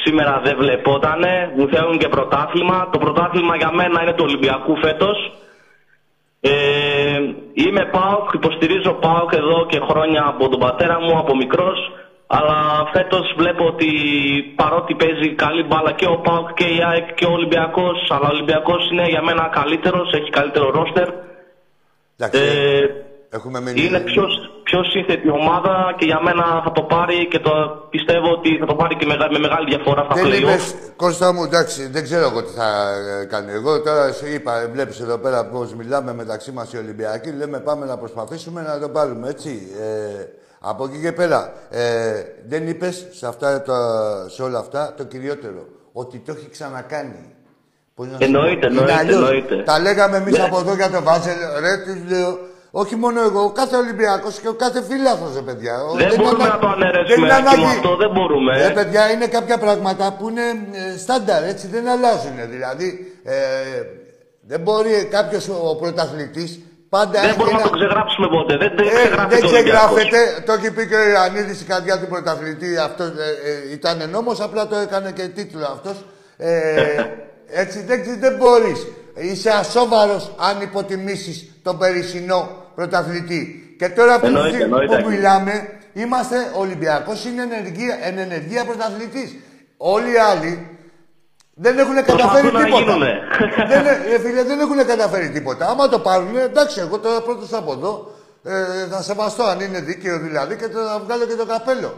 σήμερα, δεν βλεπότανε. Μου θέλουν και πρωτάθλημα. Το πρωτάθλημα για μένα είναι του Ολυμπιακού φέτος. Είμαι ΠΑΟΚ, υποστηρίζω ΠΑΟΚ εδώ και χρόνια από τον πατέρα μου, από μικρός. Αλλά φέτος βλέπω ότι παρότι παίζει καλή μπάλα και ο ΠΑΟΚ και η ΑΕΚ και ο Ολυμπιακός, αλλά ο Ολυμπιακός είναι για μένα καλύτερος, έχει καλύτερο ρόστερ. Είναι πιο σύνθετη ομάδα και για μένα θα το πάρει και το πιστεύω ότι θα το πάρει και με μεγάλη διαφορά. Δεν είπες, Κώστα μου, εντάξει, δεν ξέρω εγώ τι θα κάνει. Εγώ τώρα σου είπα, βλέπεις εδώ πέρα πώς μιλάμε μεταξύ μας οι Ολυμπιακοί, λέμε πάμε να προσπαθήσουμε να το πάρουμε, έτσι. Από εκεί και πέρα, δεν είπες σε όλα αυτά το κυριότερο, ότι το έχει ξανακάνει. Εννοείται. Τα λέγαμε εμείς από εδώ για το Βάζελο, ρε, τους λέω. Όχι μόνο εγώ, ο κάθε Ολυμπιακός και ο κάθε φίλαθλος, ρε παιδιά. Δεν μπορούμε να το αναιρέσουμε αυτό, δεν μπορούμε. Ρε παιδιά, είναι κάποια πράγματα που είναι στάνταρ, έτσι, δεν αλλάζουν. Δηλαδή, δεν μπορεί κάποιος ο πρωταθλητής Πάντα δεν μπορούμε να το ξεγράψουμε ποτέ. Δεν ξεγράφεται. Το έχει πει και ο Ιωαννίδης η καρδιά του πρωταθλητή. Αυτό ήταν νόμος, απλά το έκανε και τίτλο αυτός. Έτσι δεν μπορείς. Είσαι ασόβαρος αν υποτιμήσεις τον περσινό πρωταθλητή. Και τώρα που μιλάμε, είμαστε Ολυμπιακός, είναι εν ενεργεία πρωταθλητής. Όλοι οι άλλοι δεν έχουν καταφέρει τίποτα. Δεν έχουν καταφέρει τίποτα. Άμα το πάρουν, εντάξει, εγώ τώρα πρώτος από εδώ θα σεβαστώ αν είναι δίκαιο δηλαδή και θα βγάλω και το καπέλο.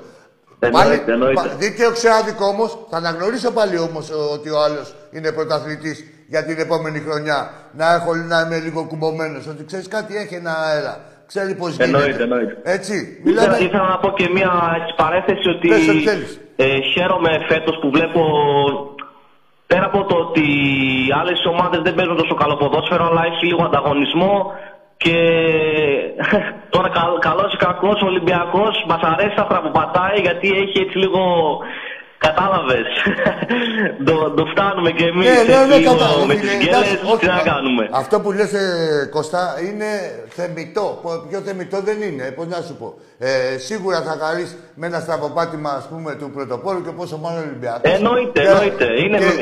Δίκαιο ξεάδικο όμως, θα αναγνωρίσω πάλι όμως ότι ο άλλος είναι πρωταθλητής για την επόμενη χρονιά. Να είμαι λίγο κουμπωμένος, ότι ξέρεις κάτι, έχει ένα αέρα. Ξέρει πώς γίνεται. Εννοείται. Έτσι. Ήθελα να πω και μία παρένθεση ότι χαίρομαι φέτος που βλέπω. Πέρα από το ότι οι άλλες ομάδες δεν παίζουν τόσο καλό ποδόσφαιρο, αλλά έχει λίγο ανταγωνισμό και τώρα καλός ή κακός ο Ολυμπιακός μας αρέσει αυτά που πατάει, γιατί έχει έτσι λίγο, κατάλαβες, το φτάνουμε κι εμείς με τις γκέλες, τι να κάνουμε. Αυτό που λες Κωστά είναι θεμιτό, πιο θεμιτό δεν είναι, πώς να σου πω. Σίγουρα θα χαρείς με ένα στραβοπάτημα, ας πούμε, του πρωτοπόρου και πόσο μόνο Ολυμπιακός. Εννοείται.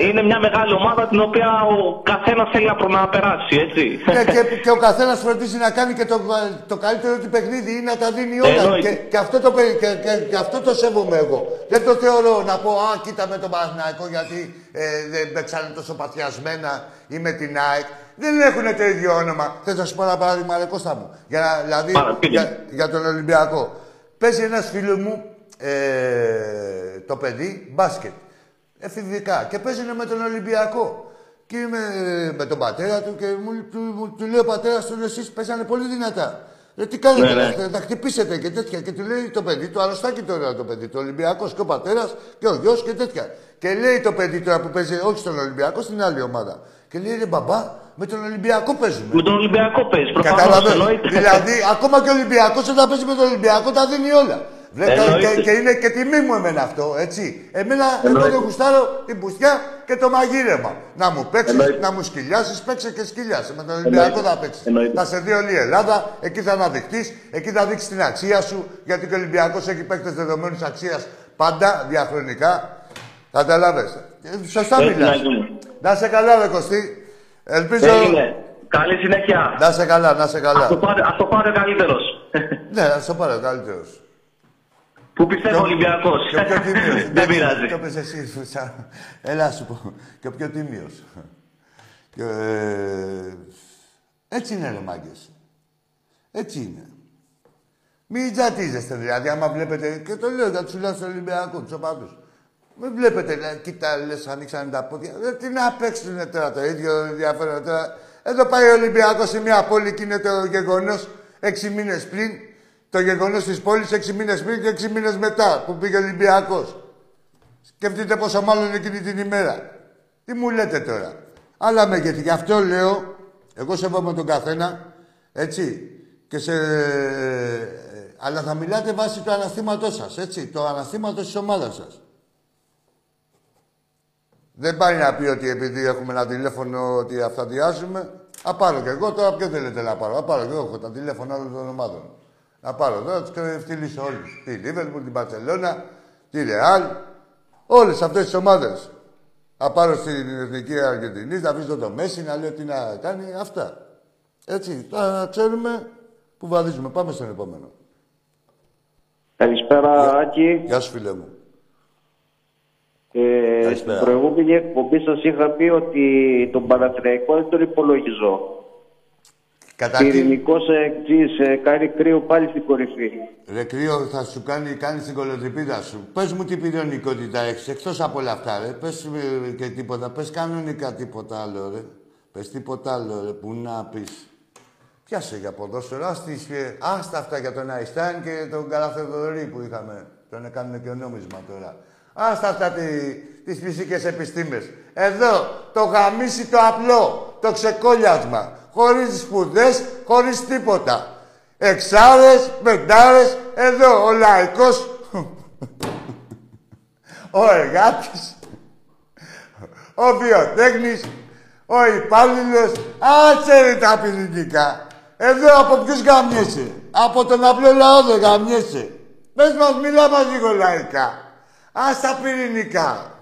Είναι μια μεγάλη ομάδα την οποία ο καθένας θέλει να περάσει, έτσι. Ναι, και ο καθένας φροντίζει να κάνει και το καλύτερο του παιχνίδι ή να τα δίνει όλα. Και αυτό το σέβομαι εγώ. Δεν το θεωρώ να πω, α, κοίτα με τον Παναθηναϊκό γιατί δεν παίξανε τόσο παθιασμένα ή με την ΑΕΚ. Δεν έχουνε το ίδιο όνομα. Θέλω να σου πω ένα παράδειγμα, ρε Κώστα μου. Δηλαδή, για τον Ολυμπιακό. Παίζει ένας φίλος μου, το παιδί, μπάσκετ. Εφηβικά. Και παίζουνε με τον Ολυμπιακό. Και είμαι με τον πατέρα του και του λέει ο πατέρας του, εσείς παίζανε πολύ δυνατά. Λέει, τι κάνετε, θα χτυπήσετε και τέτοια. Και του λέει το παιδί, το αρρωστάκι τώρα το παιδί, το Ολυμπιακός και ο πατέρας και ο γιος και τέτοια. Και λέει το παιδί τώρα που παίζει, όχι στον Ολυμπιακό, στην άλλη ομάδα. Και λέει, ρε μπαμπά, με τον Ολυμπιακό παίζουμε. Με τον Ολυμπιακό παίζει, προφανώς. Δηλαδή, ακόμα και ο Ολυμπιακός όταν παίζει με τον Ολυμπιακό τα δίνει όλα. Και είναι και τιμή μου εμένα αυτό, έτσι. Εγώ δεν γουστάρω την πουστιά και το μαγείρεμα. Να μου παίξεις, να μου σκυλιάσεις, παίξε και σκυλιάσαι. Με τον Ολυμπιακό θα παίξεις. Θα σε δει όλη η Ελλάδα, εκεί θα αναδειχτείς, εκεί θα δείξεις την αξία σου. Γιατί και ο Ολυμπιακός έχει παίκτες δεδομένης αξίας πάντα, διαχρονικά. Καταλάβες. Σωστά μιλάς. Να σε καλά, ρε Κωστή. Ελπίζω. Καλή συνέχεια. Να σε καλά, να σε καλά. Ας το πάρει ο καλύτερος. Ναι, ας το πάρει ο καλύτερος. Που πιστεύω Ολυμπιακός. Δεν πειράζει. Το πες εσύ, Φουσά. Έλα σου πω. Και ο πιο τίμιος. Έτσι είναι, ρε μάγκες. Έτσι είναι. Μην τζατίζεστε δηλαδή, άμα βλέπετε. Και το λέω, θα τσουλάς τον Ολυμπιακό, τους οπαδούς. Μην βλέπετε, λέει, κοίτα, λες, ανοίξανε τα πόδια. Τι να παίξουνε τώρα το ίδιο ενδιαφέρον τώρα. Εδώ πάει ο Ολυμπιακός σε μια πόλη και είναι το γεγονός 6 μήνες πριν. Το γεγονός της πόλης 6 μήνες πριν και 6 μήνες μετά που πήγε ο Ολυμπιακός. Σκεφτείτε πόσο μάλλον εκείνη την ημέρα. Τι μου λέτε τώρα. Αλλά με γιατί. Γι' αυτό λέω, εγώ σέβομαι τον καθένα, έτσι. Αλλά θα μιλάτε βάσει του αναστήματός σας, έτσι. Το αναστήματος της ομάδας σας. Δεν πάει να πει ότι επειδή έχουμε ένα τηλέφωνο ότι αυταδιάζουμε. Α, πάρω κι εγώ τώρα, ποιο θέλετε να πάρω. Α, πάρω κι εγώ, έχω τα τηλέφωνα όλων των ομάδων. Να πάρω τώρα, τους ευθυλίσω όλους. Τη Λίβερπουλ, την Μπαρσελόνα, τη Ρεάλ. Όλες αυτές τις ομάδες. Να πάρω στην Εθνική Αργεντινής, να αφήσω το Μέση, να λέω τι να κάνει. Αυτά. Έτσι, τώρα ξέρουμε που βαδίζουμε. Πάμε στον επόμενο. Καλησπέρα, Άκη. Γεια σου, φίλε μου. Στην προηγούμενη εκπομπή σας είχα πει ότι τον Παναθηναϊκό δεν τον υπολογίζω. Πυρηνικό σε κάνει κρύο πάλι στην κορυφή. Ρε κρύο θα σου κάνει την κολοτριπίδα σου. Πες μου τι πυρηνικότητα έχεις, εκτός από όλα αυτά ρε. Πες και τίποτα, πες κανονικά τίποτα άλλο ρε. Πες τίποτα άλλο ρε, που να πεις. Πιάσε για ποδόσφαιρο, άστα αυτά για τον Αϊστάν και τον Καλαθεδωρή που είχαμε. Τον έκαναν και νόμισμα τώρα. Άστα αυτά τις φυσικές επιστήμες. Εδώ το γαμίσει το απλό, το ξεκόλιασμα. Χωρίς σπουδές, χωρίς τίποτα. Εξάρες, πεντάρες, εδώ ο λαϊκός, ο εργάτης, ο βιοτέχνης, ο υπάλληλος. Άτσε ρε τα πυρηνικά. Εδώ από ποιους γαμιέσαι. Από τον απλό λαό δεν γαμιέσαι. Πες μας, μιλά μας λίγο λαϊκά. Ας τα πυρηνικά.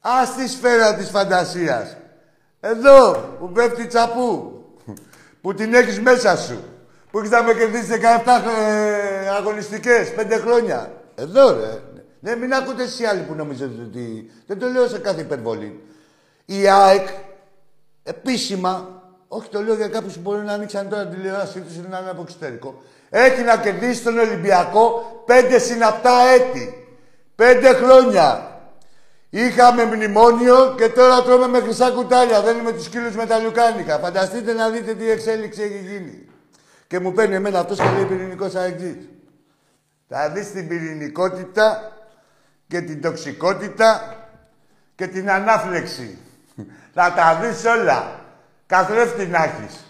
Ας τη σφαίρα της φαντασίας. Εδώ που πέφτει τσαπού. Που την έχεις μέσα σου. Που έχεις να με κερδίσει 17 αγωνιστικές, 5 χρόνια. Εδώ ρε. Ναι, μην ακούτε εσείς οι άλλοι που νομίζετε ότι... Δεν το λέω σε κάθε υπερβολή. Η ΑΕΚ, επίσημα, όχι το λέω για κάποιους που μπορεί να ανοίξαν τώρα τη τηλεόρασή τους ή να είναι από εξωτερικό, έχει να κερδίσει τον Ολυμπιακό 5 συναπτά έτη. 5 χρόνια. Είχαμε μνημόνιο και τώρα τρώμε με χρυσά κουτάλια. Δεν είμαι τους σκύλους με τα λουκάνικα. Φανταστείτε να δείτε τι εξέλιξη έχει γίνει. Και μου παίρνει εμένα αυτός και λέει πυρηνικός αεξής. Θα δεις την πυρηνικότητα και την τοξικότητα και την ανάφλεξη. Θα τα δεις όλα. Καθρέφτη να έχεις.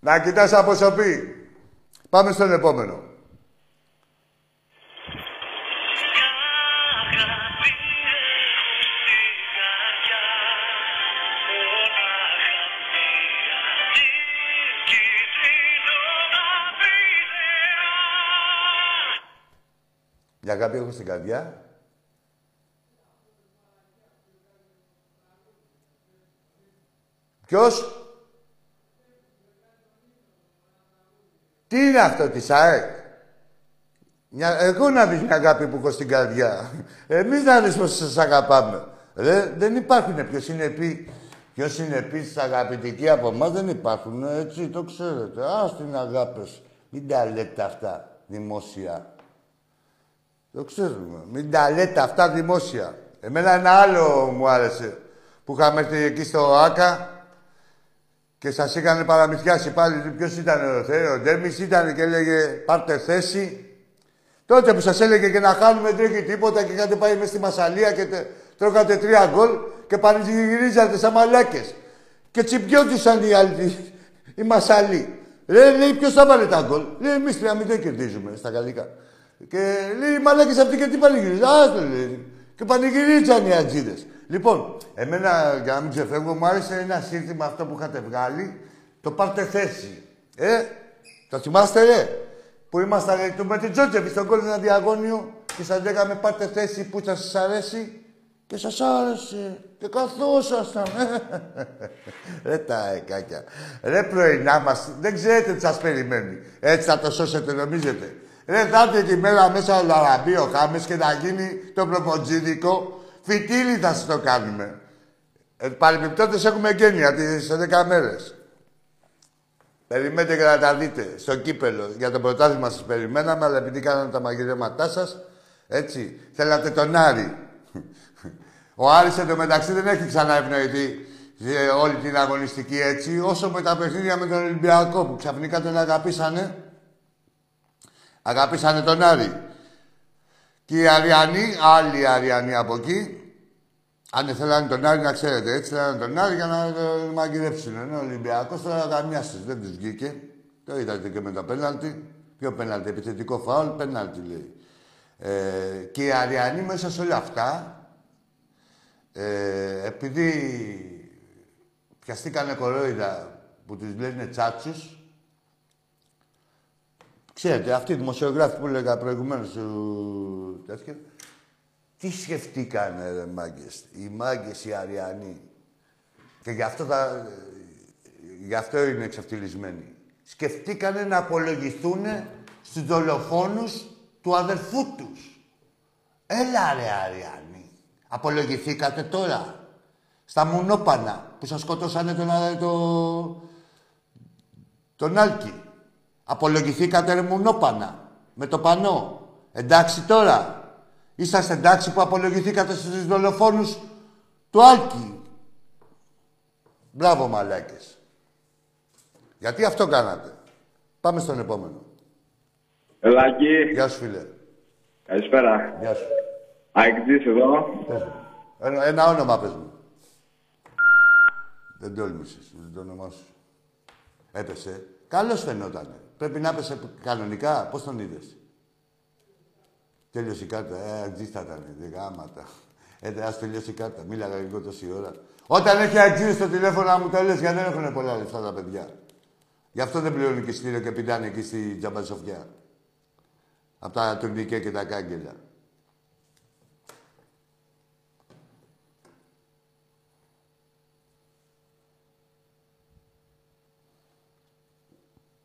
Να κοιτάς αποσοπή. Πάμε στον επόμενο. Για αγάπη έχω στην καρδιά. Ποιος? Τι είναι αυτό της ΑΕΚ? Εγώ να δεις την αγάπη που έχω στην καρδιά. Εμείς να δεις πως σας αγαπάμε. Ρε, δεν υπάρχουν. Ποιος είναι επίσης αγαπητικοί από εμάς δεν υπάρχουν. Έτσι, το ξέρετε. Ας την αγάπες. Μην τα λέτε αυτά δημόσια. Το ξέρουμε. Μην τα λέτε αυτά δημόσια. Εμένα ένα άλλο μου άρεσε. Που είχαμε έρθει εκεί στο ΆΚΑ και σας είχαν παραμυθιάσει πάλι. Ποιος ήταν ο Ντέμις ήταν και έλεγε πάρτε θέση. Τότε που σας έλεγε και να χάνουμε τρέχει τίποτα και είχατε πάει μες στη Μασσαλία και τρώγατε 3 γκολ και πανηγυρίζατε σαν μαλάκες. Και τσιμπιώτησαν οι άλλοι, οι Μασσαλοί. Λέει ποιος θα βάλει τα γκολ. Λέει εμείς 3-0 κερδίζουμε στα γαλλικά. Και λέει μαλάκες αυτοί και τι πανηγυρίζουν. Και πανηγυρίζαν οι ατζίδες. Λοιπόν, εμένα για να μην ξεφεύγω, μου άρεσε ένα σύνθημα αυτό που είχατε βγάλει, το πάρτε θέση. Το θυμάστε, ρε, που ήμασταν με την Τζότζεβι στον κόλληνα διαγώνιο και σας λέγαμε πάρτε θέση που θα σας αρέσει και σας άρεσε και καθόσασταν. Ρε τα εκάκια. Ρε πρωινά μας, δεν ξέρετε τι σας περιμένει. Έτσι θα το σώσετε, νομίζετε. Ρε θα έρθει τη μέρα μέσα ο Λαραμπή ο Χάμες και θα γίνει το προποτζίδικο. Φυτίλι θα σας το κάνουμε. Παρεμπιπτόντως έχουμε γένεια σε 10 μέρες. Περιμένετε και να τα δείτε στο κύπελο. Για το πρωτάθλημα σας περιμέναμε, αλλά επειδή κάνατε τα μαγειρέματά σας, έτσι, θέλατε τον Άρη. Ο Άρης εντωμεταξύ δεν έχει ξαναευνοηθεί όλη την αγωνιστική έτσι, όσο με τα παιχνίδια με τον Ολυμπιακό που ξαφνικά τον αγαπήσανε. Αγαπήσανε τον Άρη. Και οι Αριανοί, άλλοι Αριανοί από εκεί, αν θέλανε τον Άρη να ξέρετε, έτσι θέλανε τον Άρη για να τον μαγειρέψουν. Ενώ ο Ολυμπιακός τώρα καμιά σας δεν τους βγήκε. Το είδατε και με το πέναλτι. Ποιο πέναλτι, επιθετικό φάουλ, πέναλτι λέει. Και οι Αριανοί μέσα σε όλα αυτά, επειδή πιαστήκανε κορόιδα που τους λένε τσάτσους, ξέρετε, αυτοί οι δημοσιογράφοι που έλεγα προηγουμένως του τέτοιο, τι σκεφτήκανε ρε μάγκες, οι μάγκες οι Αριανοί. Και γι' αυτό είναι εξαυτιλισμένοι. Σκεφτήκανε να απολογηθούν στους δολοφόνους του αδερφού τους. Έλα ρε Αριανοί, απολογηθήκατε τώρα. Στα Μουνόπανα που σας σκοτώσανε τον Άλκη. Απολογηθήκατε ρε Μουνόπανα, με το πανό. Εντάξει τώρα. Είσαστε εντάξει που απολογηθήκατε στους δολοφόνους του Άλκη. Μπράβο μαλάκες. Γιατί αυτό κάνατε. Πάμε στον επόμενο. Ελάκη. Γεια σου φίλε. Καλησπέρα. Γεια σου. Αεκτής εδώ. Ένα όνομα πες μου. Δεν τόλμησες, δεν το όνομά σου. Έπεσε. Καλώς φαινότανε. Πρέπει να πέσε κανονικά. Πώς τον είδες. Τέλειωσε η κάρτα. Ατζίστατα, δε γάματα. Ας τελειώσει η κάρτα. Μίλαγα λίγο τόση ώρα. Όταν έχει αγγείλει στο τηλέφωνο να μου το λες, γιατί δεν έχουν πολλά λεφτά τα παιδιά. Γι' αυτό δεν πληρώνουν και στήριο και πηδάνε εκεί στη Τζαμπαζοφιά. Από τα τουρνικέ και τα κάγκελα.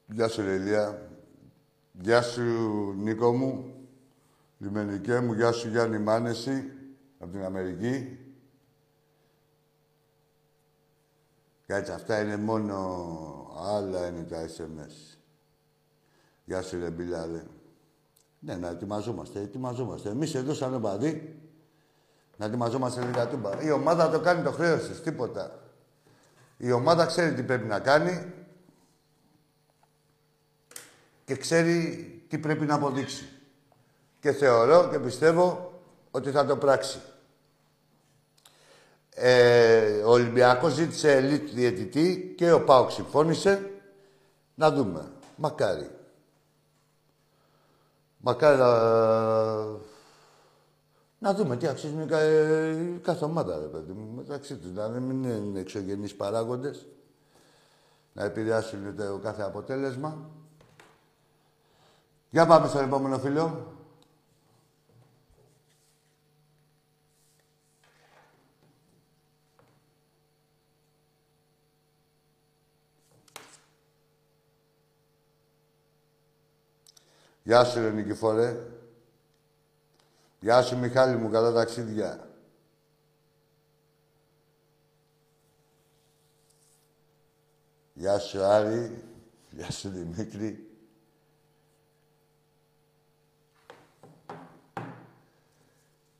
Γεια σου, Λελία. Γεια σου, Νίκο μου. Λιμενικέ μου. Γεια σου, Γιάννη Μάνεση, από την Αμερική. Κάτσε, αυτά είναι μόνο άλλα είναι τα SMS. Γεια σου, ρε Μπιλάρε. Ναι, να ετοιμαζόμαστε, ετοιμαζόμαστε. Εμείς εδώ σαν οπαδί, να ετοιμαζόμαστε λίγα τούμπα. Η ομάδα το κάνει το χρέος της, τίποτα. Η ομάδα ξέρει τι πρέπει να κάνει και ξέρει τι πρέπει να αποδείξει. Και θεωρώ και πιστεύω ότι θα το πράξει. Ο Ολυμπιακός ζήτησε ελίτ διαιτητή και ο ΠΑΟΚ συμφώνησε. Να δούμε. Μακάρι. Μακάρι να δούμε τι αξίζουν κάθε ομάδα, ρε παιδί μου, μεταξύ τους. Να μην είναι εξωγενείς παράγοντες. Να επηρεάσουν το κάθε αποτέλεσμα. Για πάμε στον επόμενο φίλο. Γεια σου, Νικηφόρε. Γεια σου, Μιχάλη μου. Καλά ταξίδια. Γεια σου, Άρη. Γεια σου, Δημήτρη.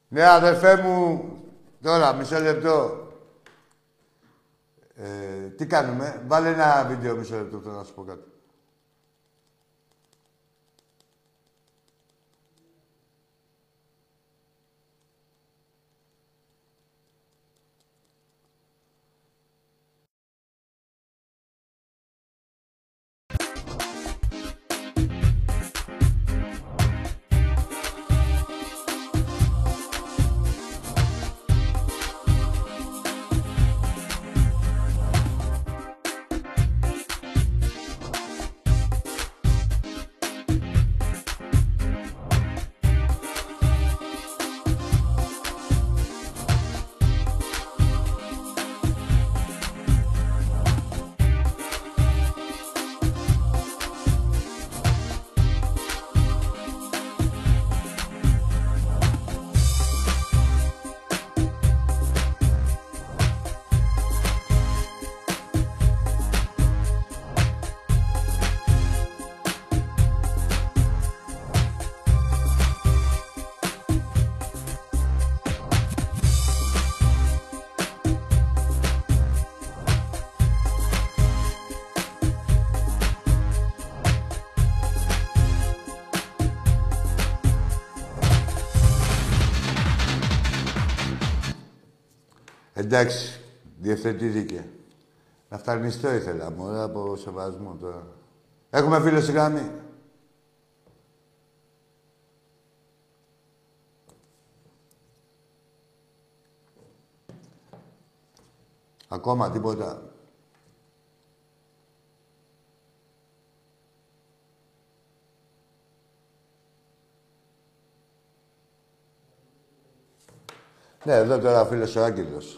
Ναι, αδερφέ μου. Τώρα, μισό λεπτό. Τι κάνουμε. Βάλε ένα βίντεο, μισό λεπτό, θέλω να σου πω κάτι. Εντάξει, διευθετήθηκε. Να φταρνιστώ ήθελα, μωρέ, από σεβασμό τώρα. Έχουμε φίλο στη γραμμή. Ακόμα τίποτα. Ναι, εδώ τώρα ο φίλος ο Άγγελος.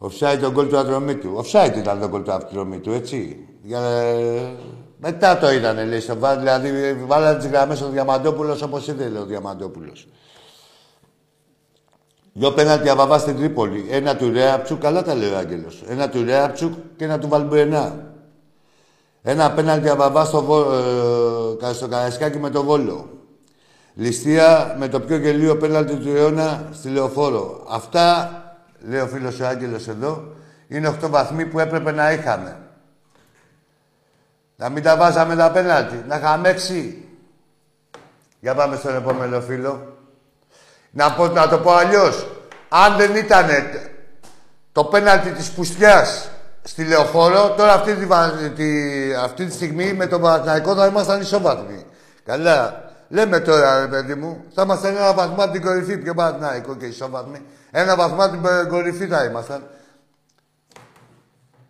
Offside τον γκολ του Ατρωμίτου. Offside ήταν τον γκολ του Ατρωμίτου, έτσι. Για... μετά το είδανε, λέει, στο βάρ. Δηλαδή, βάλανε τις γραμμές ο Διαμαντόπουλος όπως ήθελε ο Διαμαντόπουλος. Δυο πέναλτι αβαβά στην Τρίπολη. Ένα του Ρέαψου, καλά τα λέει ο Άγγελος. Ένα του Ρέαψου και ένα του Βαλμπουενά. Ένα πέναλτι αβαβά στο Καρασκιάκη με το Βόλο. Ληστεία με το πιο γελίο πέναλτι του αιώνα στη Λεωφόρο. Αυτά. Λέει ο φίλος ο Άγγελος εδώ, είναι 8 βαθμοί που έπρεπε να είχαμε. Να μην τα βάζαμε τα πέναλτι, να είχαμε 6. Για πάμε στον επόμενο φίλο. Να το πω αλλιώς. Αν δεν ήταν το πέναλτι της Πουστιάς στη Λεωφόρο, τώρα αυτή τη στιγμή με τον Παναθηναϊκό θα ήμασταν ισόβαθμοι. Καλά. Λέμε τώρα, ρε παιδί μου, θα ήμασταν ένα βαθμό από την κορυφή. Πιο Παναθηναϊκό και ισόβαθμοι. Ένα βαθμό από την κορυφή θα ήμασταν.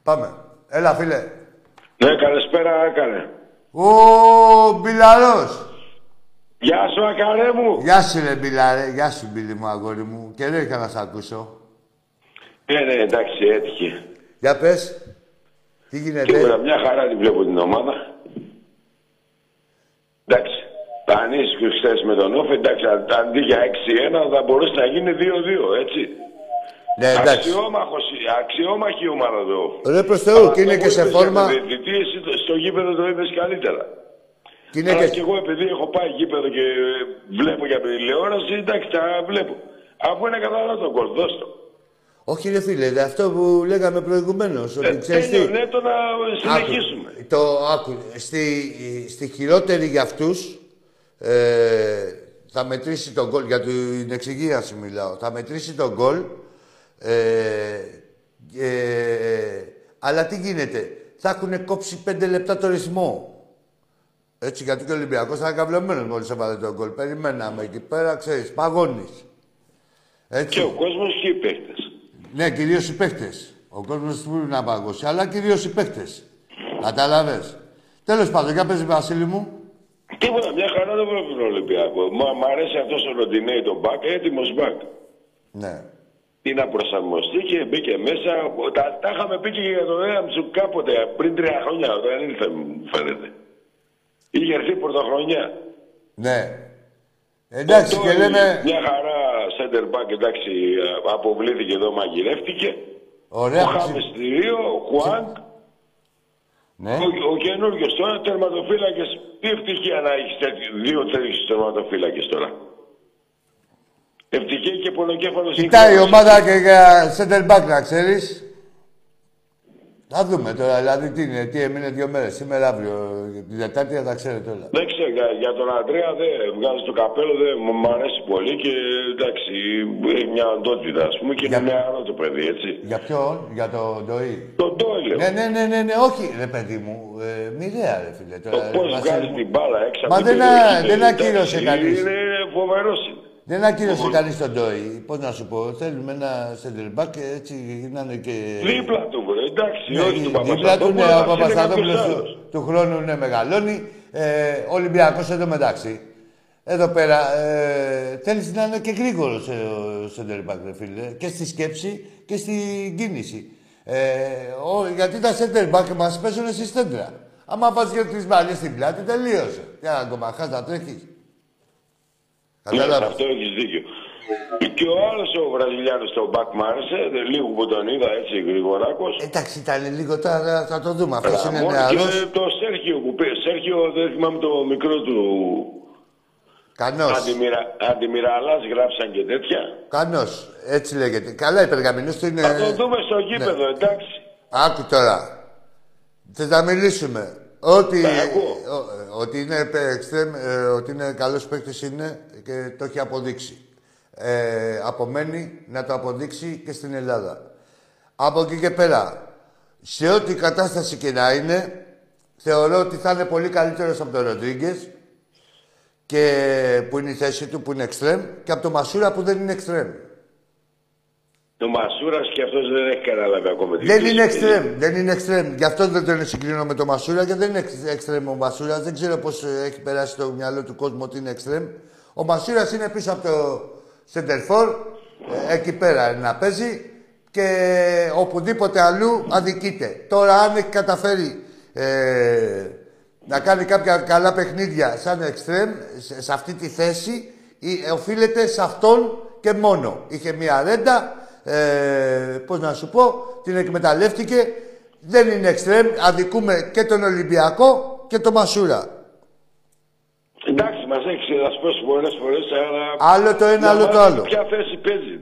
Πάμε. Έλα, φίλε. Ναι, καλησπέρα, Άκαρε. Ο Μπιλαρός. Γεια σου, Άκαρε μου. Γεια σου, ρε Μπιλαρέ. Γεια σου, Μπίλη μου, αγόρι μου. Και δεν είχα να σ' ακούσω. Ναι, εντάξει, έτυχε. Για πες. Τι γίνεται. Τώρα μια χαρά την βλέπω την ομάδα. Εντάξει. Τα ανήσυχου χθες με τον Όφη, εντάξει, αντί για 6-1 θα μπορούσε να γίνει 2-2, έτσι. Ναι, εντάξει. Αξιόμαχη ομάδα εδώ. Ρε προς Θεού, και είναι και σε φόρμα. Γιατί εσύ στο γήπεδο το είδες καλύτερα. Αλλά και εγώ επειδή έχω πάει γήπεδο και βλέπω για τηλεόραση, εντάξει, τα βλέπω. Αφού είναι καθαρά το κορδό, δώσ' το. Όχι, ρε φίλε, αυτό που λέγαμε προηγουμένως. Ναι, το να συνεχίσουμε. Στη χειρότερη για αυτούς. Θα μετρήσει τον γκολ, για την εξυγίαση μιλάω. Θα μετρήσει τον γκολ, αλλά τι γίνεται, θα έχουν κόψει 5 λεπτά το ρυθμό. Έτσι, γιατί και ο Ολυμπιακός θα είναι καυλωμένος μόλις έβαλε τον γκολ. Περιμέναμε εκεί πέρα, ξέρεις, παγώνεις. Έτσι. Και ο κόσμος και οι παίκτες. Ναι, κυρίως οι παίκτες. Ο κόσμος που είναι να παγώσει, αλλά κυρίως οι παίκτες. Κατάλαβες. Τέλος πάντων, για παίζει Βασίλη μου. Τίποτα, μια χαρά δεν βλέπω τον Ολυμπιακό. Μ' αρέσει αυτός ο Ροντινέι τον μπακ, έτοιμος μπακ. Ναι. Τι να προσαρμοστεί και μπήκε μέσα. Τα είχαμε πει και για τον Ρέαψου κάποτε, πριν 3 χρόνια, όταν ήρθε, μου φαίνεται. Είχε έρθει πρωτοχρονιά. Ναι. Εντάξει, και λέμε. Μια χαρά center back, εντάξει, αποβλήθηκε εδώ, μαγειρεύτηκε. Ωραία. Ο Χαμιστηρίο, ο Χουάνκ. Ναι. Ο καινούργιος τώρα, τερματοφύλακες, τι ευτυχία να έχεις δύο τέτοιους τερματοφύλακες τώρα. Ευτυχία και πονοκέφαλος. Κοιτάει η ομάδα και για center back, να ξέρεις. Θα δούμε τώρα, δηλαδή τι είναι, τι έμεινε 2 μέρες, σήμερα, αύριο, την Δετάρτη θα τα ξέρετε όλα. Δεν ξέρω, για τον Αντρέα δεν βγάζει το καπέλο, δεν μου αρέσει πολύ και εντάξει, έχει μια οντότητα, ας πούμε, και για... είναι νεαρό το παιδί, έτσι. Για ποιον, για τον Ντοή. Τον Ντοή, λέω. Ναι, όχι, ρε παιδί μου, μοιραία, ρε φίλε. Τώρα, το πώς βγάζει την μπάλα έξω. Μα δεν ακύρωσε κανείς. Είναι φοβερός. Δεν ακύρωσε κανείς τον Ντόι. Πώς να σου πω, θέλουμε ένα center back, έτσι να είναι και... Δίπλα του, εντάξει, όχι του Παπασταδόπουλου. Δίπλα του, ο Παπασταδόπουλος του χρόνου είναι μεγαλώνει. Ολυμπιακός εδώ μεταξύ. Εδώ πέρα, θέλεις να είναι και γρήγορος ο center back, φίλε. Και στη σκέψη και στην κίνηση. Γιατί τα center back μας πέσουνε στις τέντρα. Άμα πας για τις μπάλες στην πλάτη, τελείωσε. Τι αν ακόμα χάς να τρέχεις. Ναι, αυτό έχεις δίκιο. Και ο άλλος ο Βραζιλιάνος τον μπακ μ' άρεσε, λίγο που τον είδα έτσι γρηγοράκος. Εντάξει, ήταν λίγο, τώρα θα το δούμε. Αυτός είναι νεαρός. Και το Σέρχιο που πες, Σέρχιο δεν θυμάμαι το μικρό του... Κανός. Αντιμυραλάς γράψαν και τέτοια. Κανός, έτσι λέγεται. Καλά η περγαμηνός του είναι... Θα το δούμε στο γήπεδο, ναι. Εντάξει. Άκου τώρα. Θες να μιλήσουμε. Ότι είναι καλός παίκτης είναι και το έχει αποδείξει. Απομένει να το αποδείξει και στην Ελλάδα. Από εκεί και πέρα, σε ό,τι κατάσταση και να είναι, θεωρώ ότι θα είναι πολύ καλύτερος από τον Ροντρίγκες, που είναι η θέση του, που είναι εξτρέμ, και από τον Μασούρα που δεν είναι εξτρέμ. Ο Μασούρας και αυτός δεν έχει καταλάβει ακόμα την Δεν είναι εξτρέμ. Γι' αυτό δεν τον συγκρίνω με τον Μασούρα, γιατί δεν είναι εξτρέμ ο Μασούρας. Δεν ξέρω πώς έχει περάσει το μυαλό του κόσμου ότι είναι εξτρέμ. Ο Μασούρας είναι πίσω από το Σεντερφόρ, εκεί πέρα να παίζει και οπουδήποτε αλλού αδικείται. Τώρα, αν έχει καταφέρει να κάνει κάποια καλά παιχνίδια σαν εξτρέμ, σε αυτή τη θέση, οφείλεται σε αυτόν και μόνο. Είχε μία ρέντα. Πώς να σου πω, την εκμεταλλεύτηκε. Δεν είναι εξτρέμ. Αδικούμε και τον Ολυμπιακό και τον Μασούρα. Εντάξει, μας έχει ξεδασπώσει πολλές φορές, αλλά... Άλλο το ένα, άλλο το άλλο. Ποια θέση παίζει,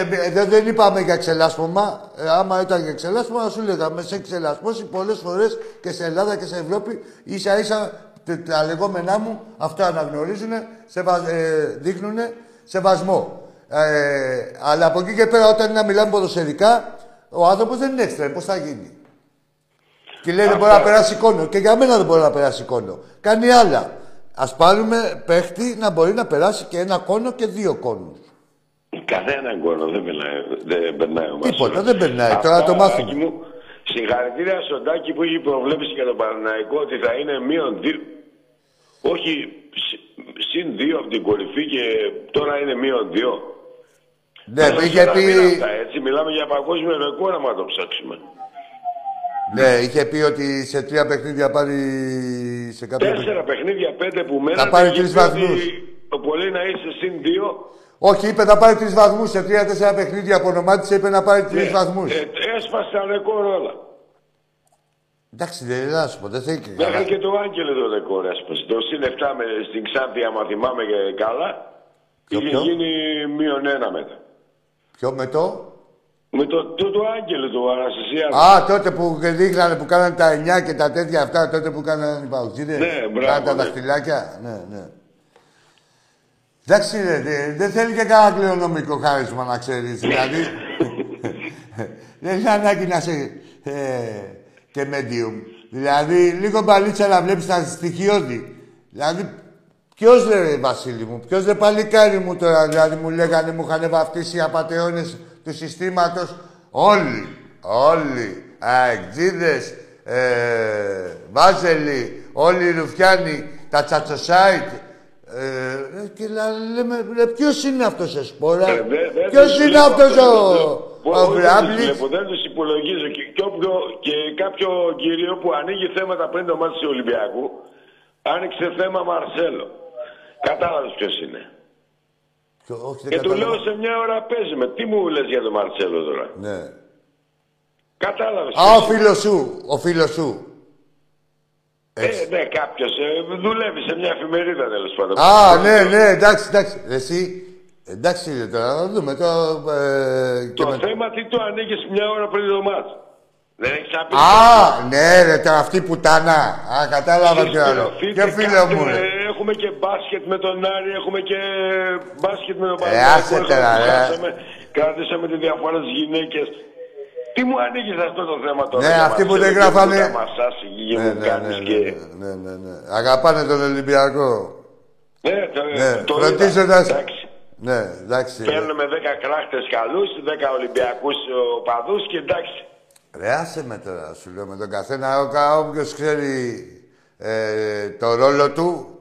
εντάξει. Ναι, δεν είπαμε για ξελάσπωμα. Άμα ήταν για ξελάσπωμα, σου λέγαμε. Σε έχει ξελασπώσει πολλές φορές και σε Ελλάδα και σε Ευρώπη. Ίσα-ίσα τα λεγόμενά μου, αυτά αναγνωρίζουνε, δείχνουνε σεβασμό. Αλλά από εκεί και πέρα, όταν να μιλάμε ποδοσφαιρικά, ο άνθρωπος δεν είναι έξτρα. Πώς θα γίνει. Και λέει δεν μπορεί να περάσει εικόνο. Και για μένα δεν μπορεί να περάσει εικόνο. Κάνει άλλα. Ας πάρουμε παίχτη να μπορεί να περάσει και ένα κόνο και 2 κόνους. Κανέναν κόνο δεν περνάει ο Μασούρας. Τίποτα δεν περνάει. Τώρα το μάθουμε. Συγχαρητήρια στον Τάκη που έχει προβλέψει για τον Παναθηναϊκό ότι θα είναι μείον 2. Όχι, συν 2 από την κορυφή και τώρα είναι μείον 2. Ναι, το είχε πει. Αυτά, έτσι, μιλάμε για παγκόσμιο ρεκόρ άμα το ψάξουμε. Ναι, είχε πει ότι σε 3 παιχνίδια πάρει. Σε 4 παιχνίδια, 5 που μένουν. Θα πάρει 3 βαθμούς. Το πολύ να είσαι συν 2. Όχι, είπε να πάρει 3 βαθμούς. Σε 3-4 παιχνίδια από ονομάτισε, είπε να πάρει 3 βαθμούς. Έσπασε τα ρεκόρ όλα. Εντάξει, δεν σου πω, δεν θέλει και. Μέχρι και το Άγγελε το ρεκόρ έσπασε. Το συν 7 στην Ξάνθη, άμα θυμάμαι και καλά, είχε γίνει μείον 1 μετά. Ποιο με το? Με το Άγγελε του Αναστασιάδη. Α, τότε που δείχνανε που κάνανε τα 9 και τα τέτοια αυτά, τότε που κάνανε οι παουτζίδες. Ναι, μπράβο. Κάνανε τα δαχτυλάκια. Ναι, ναι. Εντάξει, δεν θέλει και κανένα κληρονομικό χάρισμα να ξέρεις. Δηλαδή. Δεν είναι ανάγκη να είσαι και medium. Δηλαδή, λίγο μπαλίτσα να βλέπεις τα στοιχειώδη. Δηλαδή, ποιος λέει Βασίλη μου, ποιος λέει παλικάρι μου τώρα. Δηλαδή, μου λέγανε, μου είχαν βαφτίσει οι απατεώνες του συστήματος. Όλοι. Αεκτζίδες, Βάζελοι, όλοι οι Ρουφιάνοι, τα τσατσοσάιτ. Και λέμε, ποιος είναι αυτός ο Σπόρα, ποιος είναι αυτός ο Βράμπλης. Δεν τους υπολογίζω και κάποιο κύριο που ανοίγει θέματα πριν το μάτι του Ολυμπιακού, άνοιξε θέμα Μαρσέλο. Κατάλαβες ποιος είναι. Και του λέω σε μια ώρα παίζει με. Τι μου λες για τον Μαρσέλο τώρα. Ναι. Κατάλαβες. Α, ο φίλος σου. Ναι, κάποιος. Δουλεύει σε μια εφημερίδα τέλος πάντων. Α, ναι, εντάξει. Εσύ, εντάξει είναι τώρα, να δούμε. Το θέμα τι το ανοίγεις μια ώρα πριν το μάτς. Δεν έχεις απειλή. Α, ναι ρε, τώρα αυτή πουτάνα. Α, κατάλαβα τι άλλο. Και φίλε μου. Έχουμε και μπάσκετ με τον Άρη, έχουμε και μπάσκετ με τον Παναθηναϊκό. Κράτησαμε τη διαφορά στις γυναίκες. Τι μου ανοίγεις αυτό το θέμα τώρα. Ναι, αυτοί που δεν γράφανε. Ναι. Αγαπάνε τον Ολυμπιακό. Ναι, το ρωτήσοντας. Εντάξει. Παίρνουμε 10 κράχτες καλούς, 10 Ολυμπιακούς οπαδούς και εντάξει. Ρε, άσε με τώρα, σου λέω με τον καθένα. Όποιος ξέρει το ρόλο του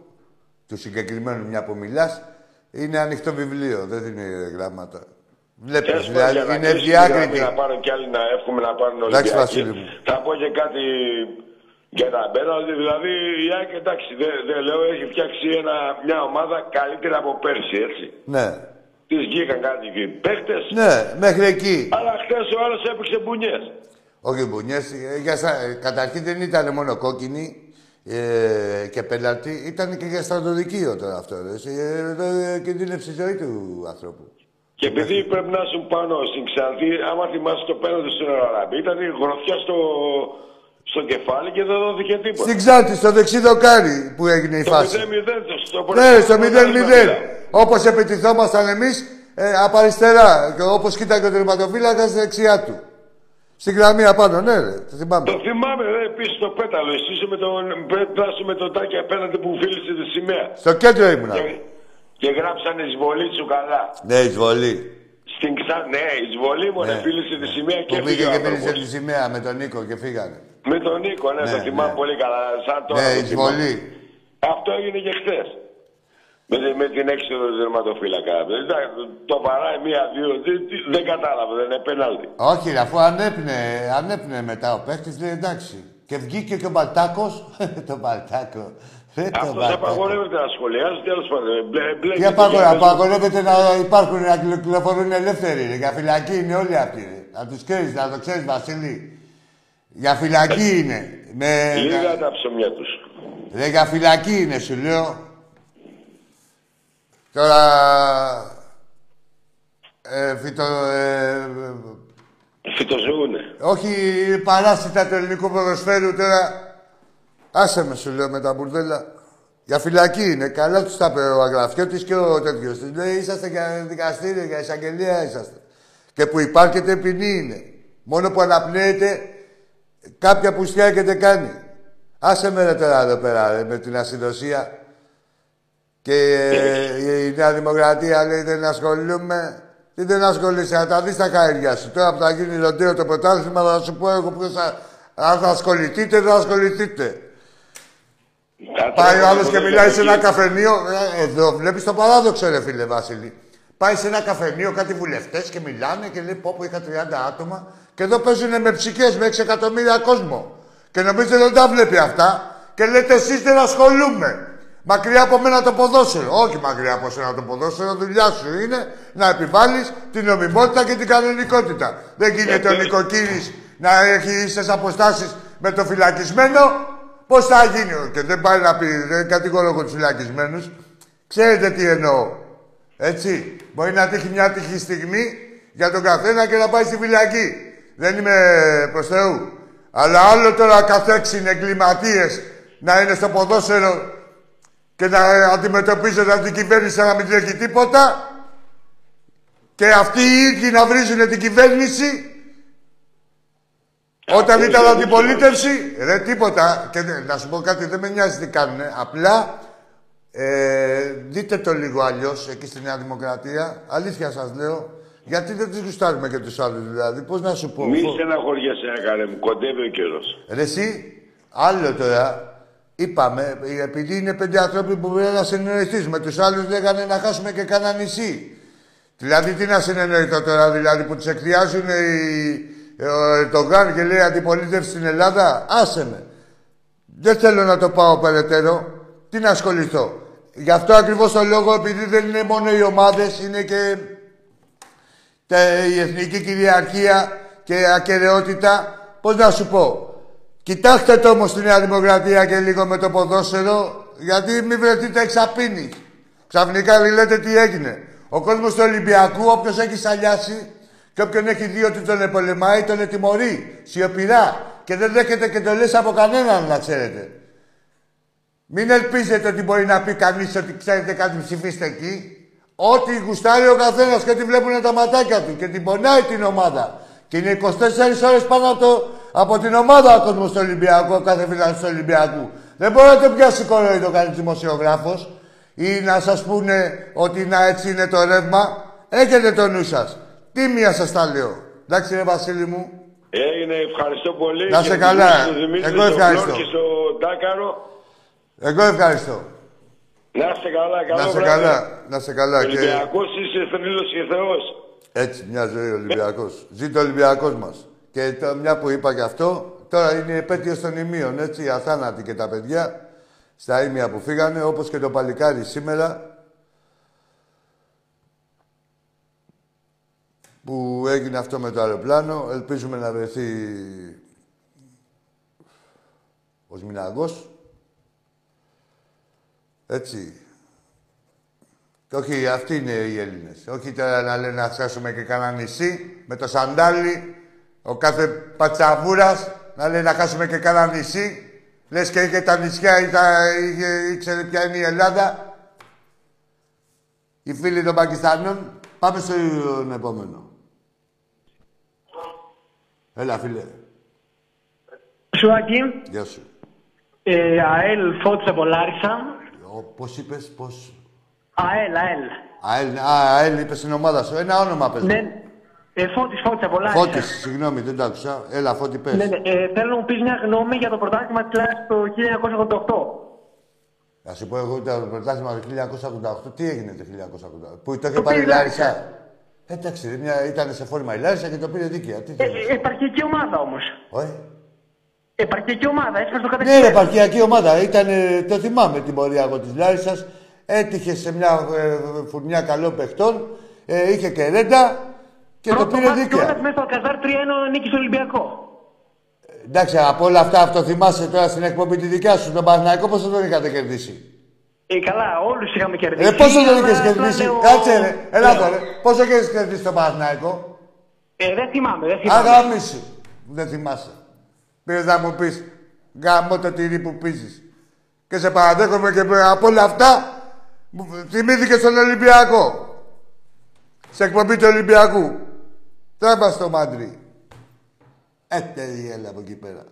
συγκεκριμένου, μια που μιλάς, είναι ανοιχτό βιβλίο, δεν δίνει γράμματα. Βλέπεις, δηλαδή είναι διάκριτη. Να πάρουν κι άλλοι να εύχομαι να πάρουν Ολυμπιακοί. Θα πω και κάτι για τα μπέρα, ότι δηλαδή η Άκη, εντάξει, δεν λέω, έχει φτιάξει μια ομάδα καλύτερα από πέρσι, έτσι. Ναι. Τις βγήκαν κάτι εκεί παίχτες. Ναι, μέχρι εκεί. Αλλά χθες ο άλλος έπαιξε μπουνιές. Όχι μπουνιές, καταρχήν δεν ήταν μόνο κόκκινη και πέναλτι, ήταν και για στρατοδικείο τώρα αυτό. Κινδύνευσε η ζωή του ανθρώπου. Και επειδή πρέπει να ήσουν πάνω στην Ξάνθη, άμα θυμάσαι το πέναλτι στον Αραμπή, ήταν η γροθιά στο κεφάλι και δεν δόθηκε τίποτα. Στην Ξάνθη, στο δεξί δοκάρι που έγινε η φάση. Στο 0-0. Ναι, στο 0-0. Όπως επιτιθόμασταν εμείς από αριστερά. Όπως κοίταγε ο τερματοφύλακας δεξιά του. Στην γραμμή απάνω, ναι, ρε. Το θυμάμαι. Το θυμάμαι, ρε, επίσης το πέταλο. Εσύ είσαι με τον Τάκη απέναντι που φίλησε τη σημαία. Στο κέντρο ήμουνα. Και γράψανε εισβολή σου καλά. Ναι, εισβολή. Ναι, εισβολή μου, φίλησε τη σημαία και φύγανε. Πήγε και φίλησε τη σημαία με τον Νίκο και φύγανε. Με τον Νίκο, ναι, το θυμάμαι πολύ καλά. Σαν το εισβολή. Αυτό έγινε και χθες. Με την έξοδο του τερματοφύλακα. Το παράει μία-δύο, δεν κατάλαβε, δεν είναι πέναλτι. Όχι, αφού ανέπνεε μετά ο παίχτης, λέει εντάξει. Και βγήκε και ο Μπαλτάκος. Τον Μπαλτάκο. Αυτός απαγορεύεται να σχολιάζει, τέλος πάντων. Τι απαγορεύεται να υπάρχουν, να κυκλοφορούν ελεύθεροι. Για φυλακή είναι όλοι αυτοί. Να τους ξέρεις, να το ξέρεις, Βασίλη. Για φυλακή είναι. Λίγα τα ψωμιά τους. Για φυλακή είναι, σου λέω. Τώρα... Φυτοζούνε. Όχι, παράσιτα του ελληνικού ποδοσφαίρου τώρα. Άσε με, σου λέω, με τα μπουρδέλα. Για φυλακή είναι. Καλά τους τα πέρα ο Αγραφιώτης και ο τέτοιος. Τους λέει, είσαστε για δικαστήριο, για εισαγγελία είσαστε. Και που υπάρχετε ποινή είναι. Μόνο που αναπνέεται κάποια πουστιά έχετε κάνει. Άσε με, ρε, τώρα εδώ πέρα, ρε, με την ασυνδοσία. Και η Νέα Δημοκρατία λέει, δεν ασχολούμαι. Τι δεν ασχολείσαι, να τα δεις τα καέρια σου. Τώρα που θα γίνει Λοντέο το πρωτάθλημα, θα σου πω εγώ ποιος θα... Αν θα ασχοληθείτε, δεν ασχοληθείτε. Πάει ο άλλος και μιλάει σε ένα καφενείο. Εδώ βλέπεις το παράδοξο, ρε φίλε Βασίλη. Πάει σε ένα καφενείο κάτι βουλευτές και μιλάνε και λέει πω είχα 30 άτομα. Και εδώ παίζουνε με ψυχές, με 6 εκατομμύρια κόσμο. Και νομίζετε δεν τα βλέπει αυτά. Και λέτε εσείς δεν ασχολούμαι. Μακριά από μένα το ποδόσφαιρο. Όχι μακριά από σένα το ποδόσφαιρο, δουλειά σου είναι να επιβάλλεις την νομιμότητα και την κανονικότητα. Δεν γίνεται ο νοικοκύρης να έχει ίσες αποστάσεις με το φυλακισμένο. Πώς θα γίνει, και δεν πάει να πει, δεν κατηγορώ τους φυλακισμένους. Ξέρετε τι εννοώ. Έτσι. Μπορεί να τύχει μια τυχή στιγμή για τον καθένα και να πάει στη φυλακή. Δεν είμαι προς Θεού. Αλλά άλλο τώρα καθέξιν εγκληματίες να είναι στο ποδόσφαιρο και να αντιμετωπίζονται από την κυβέρνηση να μην τρέχει τίποτα και αυτοί οι ίδιοι να βρίζουν την κυβέρνηση όταν ήταν αντιπολίτευση. Ρε τίποτα. Και να σου πω κάτι, δεν με νοιάζει τι κάνουνε. Απλά δείτε το λίγο αλλιώς εκεί στη Νέα Δημοκρατία. Αλήθεια σας λέω. Γιατί δεν τους γουστάρουμε και τους άλλους, δηλαδή. Πώς να σου πω. Μη στεναχωριέσαι, καλέ μου. Κοντεύει ο καιρός. Ρε εσύ, άλλο τώρα. Είπαμε, επειδή είναι πέντε άνθρωποι που πρέπει να συνεννοηθείς. Με τους άλλους λέγανε να χάσουμε και κανένα νησί. Δηλαδή, τι να συνεννοηθώ τώρα, δηλαδή, που τους εκδιάζουν το γκάν και λέει αντιπολίτευση στην Ελλάδα. Άσε με. Δεν θέλω να το πάω περαιτέρω. Τι να ασχοληθώ. Γι' αυτό ακριβώς το λόγο, επειδή δεν είναι μόνο οι ομάδες, είναι και η εθνική κυριαρχία και ακεραιότητα. Πώς να σου πω. Κοιτάξτε το όμως τη Νέα Δημοκρατία και λίγο με το ποδόσφαιρο, γιατί μην βρεθείτε εξαπίνη. Ξαφνικά λέτε τι έγινε. Ο κόσμος του Ολυμπιακού, όποιος έχει σαλιάσει και όποιον έχει δει ότι τον πολεμάει, τον ετιμωρεί σιωπηρά. Και δεν δέχεται και το λες από κανέναν, να ξέρετε. Μην ελπίζετε ότι μπορεί να πει κανείς ότι ξέρετε κάτι, ψηφίστε εκεί. Ό,τι γουστάρει ο καθένας και ότι βλέπουν τα ματάκια του και την πονάει την ομάδα. Και είναι 24 ώρες πάνω από την ομάδα ο κόσμος του Ολυμπιακού, ο κάθε φιλάθλος του Ολυμπιακού. Δεν μπορεί να το πιάσει κοροϊδό το κάνει δημοσιογράφος ή να σας πούνε ότι να έτσι είναι το ρεύμα. Έχετε το νου σας. Τίμια σας τα λέω. Εντάξει ρε Βασίλη μου. Έγινε, ευχαριστώ πολύ. Να σε καλά. Εγώ ευχαριστώ. Εγώ ευχαριστώ. Να σε καλά, καλό να σε βράδυ. Καλά, να σε καλά. Ολυμπιακός και... είσαι θρύλος και Θεός. Έτσι μια ζωή Ολυμπιακός. Ζει το Ολυμπιακός μας. Και το, μια που είπα και αυτό, τώρα είναι η επέτειος των ημείων, έτσι, αθάνατοι και τα παιδιά, στα ημεία που φύγανε, όπως και το παλικάρι σήμερα, που έγινε αυτό με το αεροπλάνο. Ελπίζουμε να βρεθεί ο Σμιναγός. Έτσι. Και όχι, αυτοί είναι οι Έλληνες. Όχι τώρα να λένε να χάσουμε και κανένα νησί, με το σαντάλι, ο κάθε πατσαβούρας, να λέει να χάσουμε και κανένα νησί. Λες και είχε τα νησιά ή ξέρε ποια είναι η Ελλάδα. Οι φίλοι των Πακιστανών. Πάμε στον επόμενο. Έλα, φίλε. Σου, Άκη. Γεια σου. ΑΕΛ Φώτης από Λάρισα. Πώς είπες, πώς... ΑΕΛ, είπες στην ομάδα σου. Ένα όνομα πες. Ναι. Φώτης από Λάρισα. Φώτης, συγγνώμη, δεν τα άκουσα. Έλα, Φώτη, πες. Ναι, θέλω να μου πεις μια γνώμη για το πρωτάθλημα της Λάρισας το 1988. Θα σου πω εγώ το πρωτάθλημα του 1988. Τι έγινε το 1988, που το είχε πάρει η Λάρισα. Εντάξει, ήταν σε φόρμα η Λάρισα και το πήρε δίκαια. Επαρχιακή ομάδα όμως. Όχι. Επαρχιακή ομάδα, έτσι το καταφέραμε. Ναι, επαρχιακή ομάδα. Ήταν, το θυμάμαι την πορεία εγώ της Λάρισας. Έτυχε σε μια φουρνιά καλών παιχτών, είχε κερέντα και πρώτο το πήρε δίκαια. Πρώτο μέσα στο Καζάρ 3-1 νίκησε Ολυμπιακό. Εντάξει, από όλα αυτά αυτό θυμάσαι τώρα στην εκπομπή τη δικιά σου, τον Παναθηναϊκό, πόσο τον είχατε κερδίσει. Καλά, όλους είχαμε κερδίσει. Πόσο τον είχες κερδίσει, κάτσε ρε, έλα τώρα, πόσο είχες κερδίσει τον Παναθηναϊκό. Δεν θυμάμαι, δεν θυμάμαι. Αγαμίσου, δεν θυμάσαι. Πήρε να μου πεις, γαμώ το τυρί που πίζεις. Και σε παραδέχομαι και από όλα αυτά. Θυμήθηκε στον Ολυμπιακό. Σε εκπομπή του Ολυμπιακού. Τώρα είμαστε στο Μάντρι. Έλα από εκεί πέρα.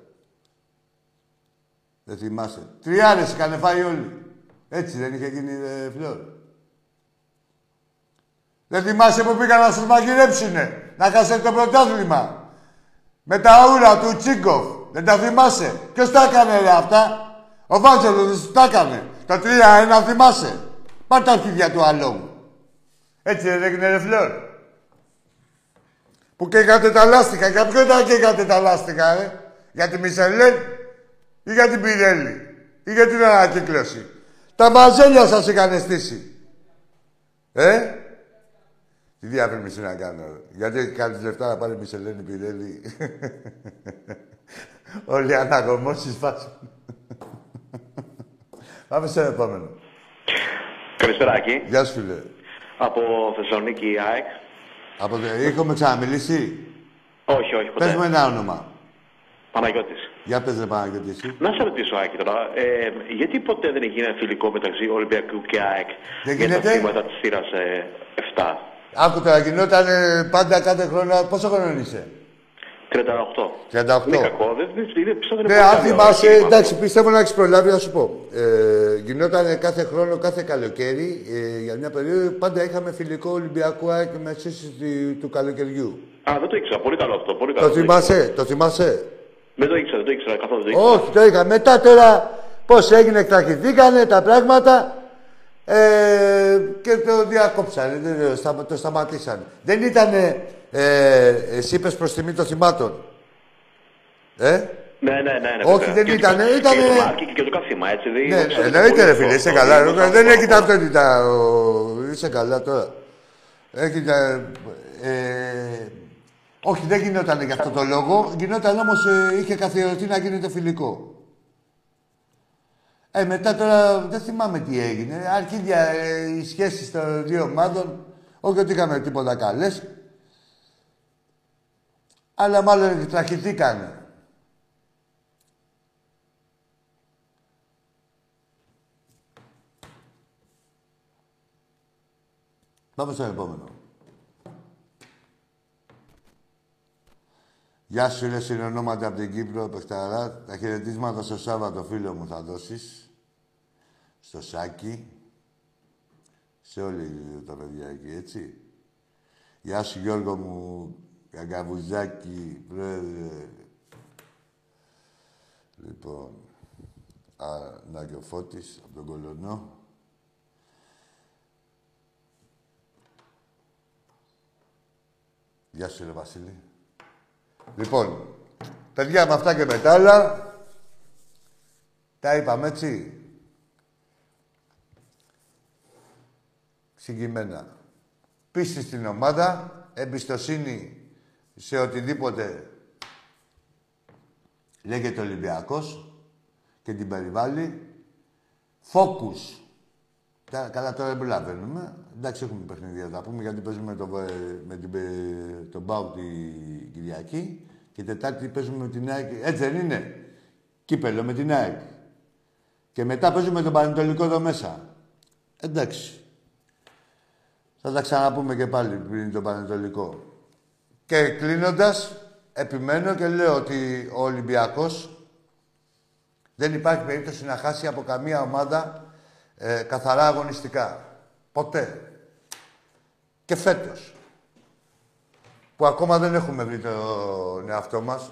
Δεν θυμάσαι. Τριάρες είχαν φάει όλοι. Έτσι δεν είχε γίνει φλόρ. Δεν θυμάσαι που πήγαν να σας μαγειρέψουνε, να χάσετε το πρωτάθλημα. Με τα ούρα του Τσίγκοφ. Δεν τα θυμάσαι. Ποιος τα έκανε ρε αυτά. Ο Βάζελος δεν τα έκανε. Τα 3-1 θυμάσαι. Πάρ' τα αρχίδια του αλόγου. Έτσι δεν έγινε ρε φλόρ. Που καίγατε τα λάστιχα. Για ποιον τα καίγατε τα λάστιχα ρε. Για τη Μισελέν ή για την Πιρέλη. Ή για την ανακύκλωση. Τα μαζέλια σας είχαν στήσει. Τι διαφήμιση να κάνω. Γιατί έχει κάνει λεφτά να πάρει Μισελέν η Πιρέλη. Όλοι οι αναγωμώσεις φάσουν. Πάμε στον επόμενο. Καλησπέρα, Άκη. Γεια σου, φίλε. Από Θεσσαλονίκη, ΑΕΚ. Έχουμε ξαναμιλήσει. Όχι, όχι, ποτέ. Πες μου ένα όνομα. Παναγιώτης. Για πες, ρε Παναγιώτη, εσύ. Να σε ρωτήσω, Άκη, τώρα. Γιατί ποτέ δεν έγινε φιλικό μεταξύ Ολυμπιακού και ΑΕΚ. Δεν γίνεται. Για τα θύματα της σειράς 7. Άκου τώρα, γινόταν πάντα κάθε χρόνο. Πόσο χρόνο είσαι? 38. 38. Είναι κακό, δεν αν θυμάσαι, εντάξει, πιστεύω να έχεις προλάβει να σου πω. Γινόταν κάθε χρόνο, κάθε καλοκαίρι, για μια περίοδο, πάντα είχαμε φιλικό Ολυμπιακό ΑΕΚ με σύστηση του καλοκαιριού. Α, δεν το ήξερα, πολύ καλό αυτό. Πολύ καλό, το θυμάσαι. Δεν το ήξερα καθόλου. Όχι, το είχα. Μετά τώρα πώς έγινε, εκτραχηθήκανε τα πράγματα και το διακόψανε, το σταματήσανε. Δεν ήτανε. Εσύ είπες προς τιμή των θυμάτων. Ναι. Όχι, δεν ήτανε. Ήτανε και το μάρκι και το καθήμα, έτσι. Ναι, εννοείται ρε φίλε, είσαι καλά. Δεν έχει ταυτότητα. Είσαι καλά τώρα. Όχι, δεν γινόταν για αυτό το λόγο. Γινόταν όμως, είχε καθιερωθεί να γίνεται φιλικό. Μετά τώρα δεν θυμάμαι τι έγινε. Αρχίδια οι σχέσεις των δύο ομάδων. Όχι ότι είχαμε τίποτα καλές. Αλλά μάλλον εκτραχηθήκανε. Πάμε στον επόμενο. Γεια σου, ρε συνονόματα από την Κύπρο, Πεχταρά. Τα χαιρετίσματα στο Σάββατο, φίλο μου, θα δώσεις. Στο Σάκη. Σε όλη τα παιδιά εκεί, έτσι. Γεια σου, Γιώργο μου. Καγκαβουζάκι, πρόεδρε. Λοιπόν, να και ο Φώτης, από τον Κολονό. Γεια σου, ρε Βασίλη. Λοιπόν, παιδιά, με αυτά και με τα άλλα, τα είπαμε, έτσι. Συγκεκριμένα. Πίστη στην ομάδα, εμπιστοσύνη σε οτιδήποτε λέγεται Ολυμπιακός και την περιβάλλει. Φόκους. Καλά, τώρα δεν προλαβαίνουμε. Εντάξει, έχουμε παιχνίδια, θα πούμε, γιατί παίζουμε τον Μπάου την Κυριακή και Τετάρτη παίζουμε με την ΑΕΚ. Έτσι δεν είναι. Κύπελλο με την ΑΕΚ. Και μετά παίζουμε τον Πανετολικό εδώ μέσα. Εντάξει. Θα τα ξαναπούμε και πάλι πριν τον Πανετολικό. Και κλείνοντας, επιμένω και λέω ότι ο Ολυμπιακός δεν υπάρχει περίπτωση να χάσει από καμία ομάδα καθαρά αγωνιστικά. Ποτέ. Και φέτος. Που ακόμα δεν έχουμε βρει τον εαυτό μας.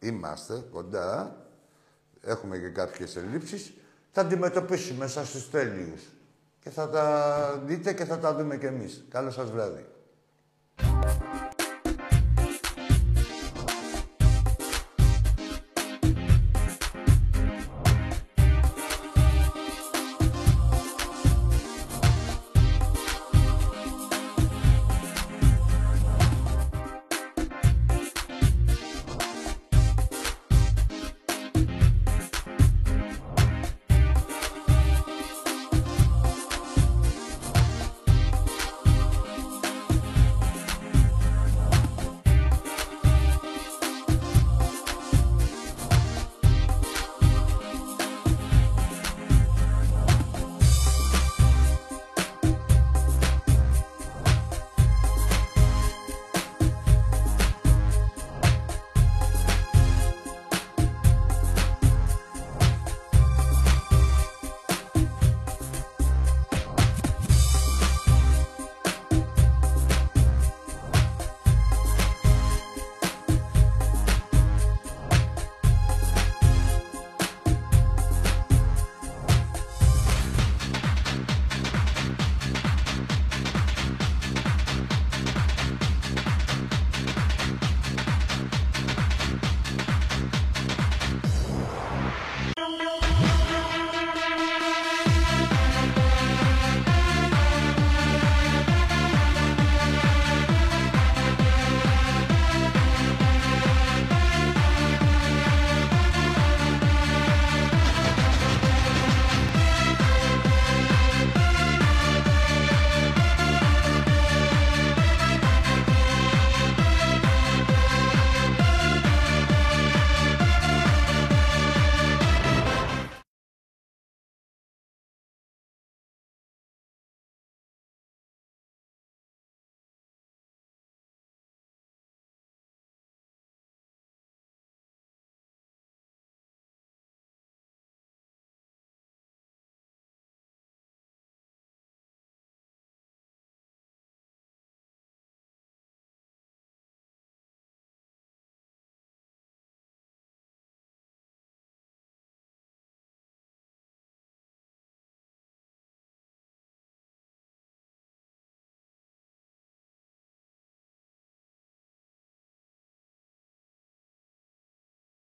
Είμαστε κοντά. Έχουμε και κάποιες ελλείψεις. Θα αντιμετωπίσουμε μέσα στους τέλειους. Και θα τα δείτε και θα τα δούμε κι εμείς. Καλό σας βράδυ.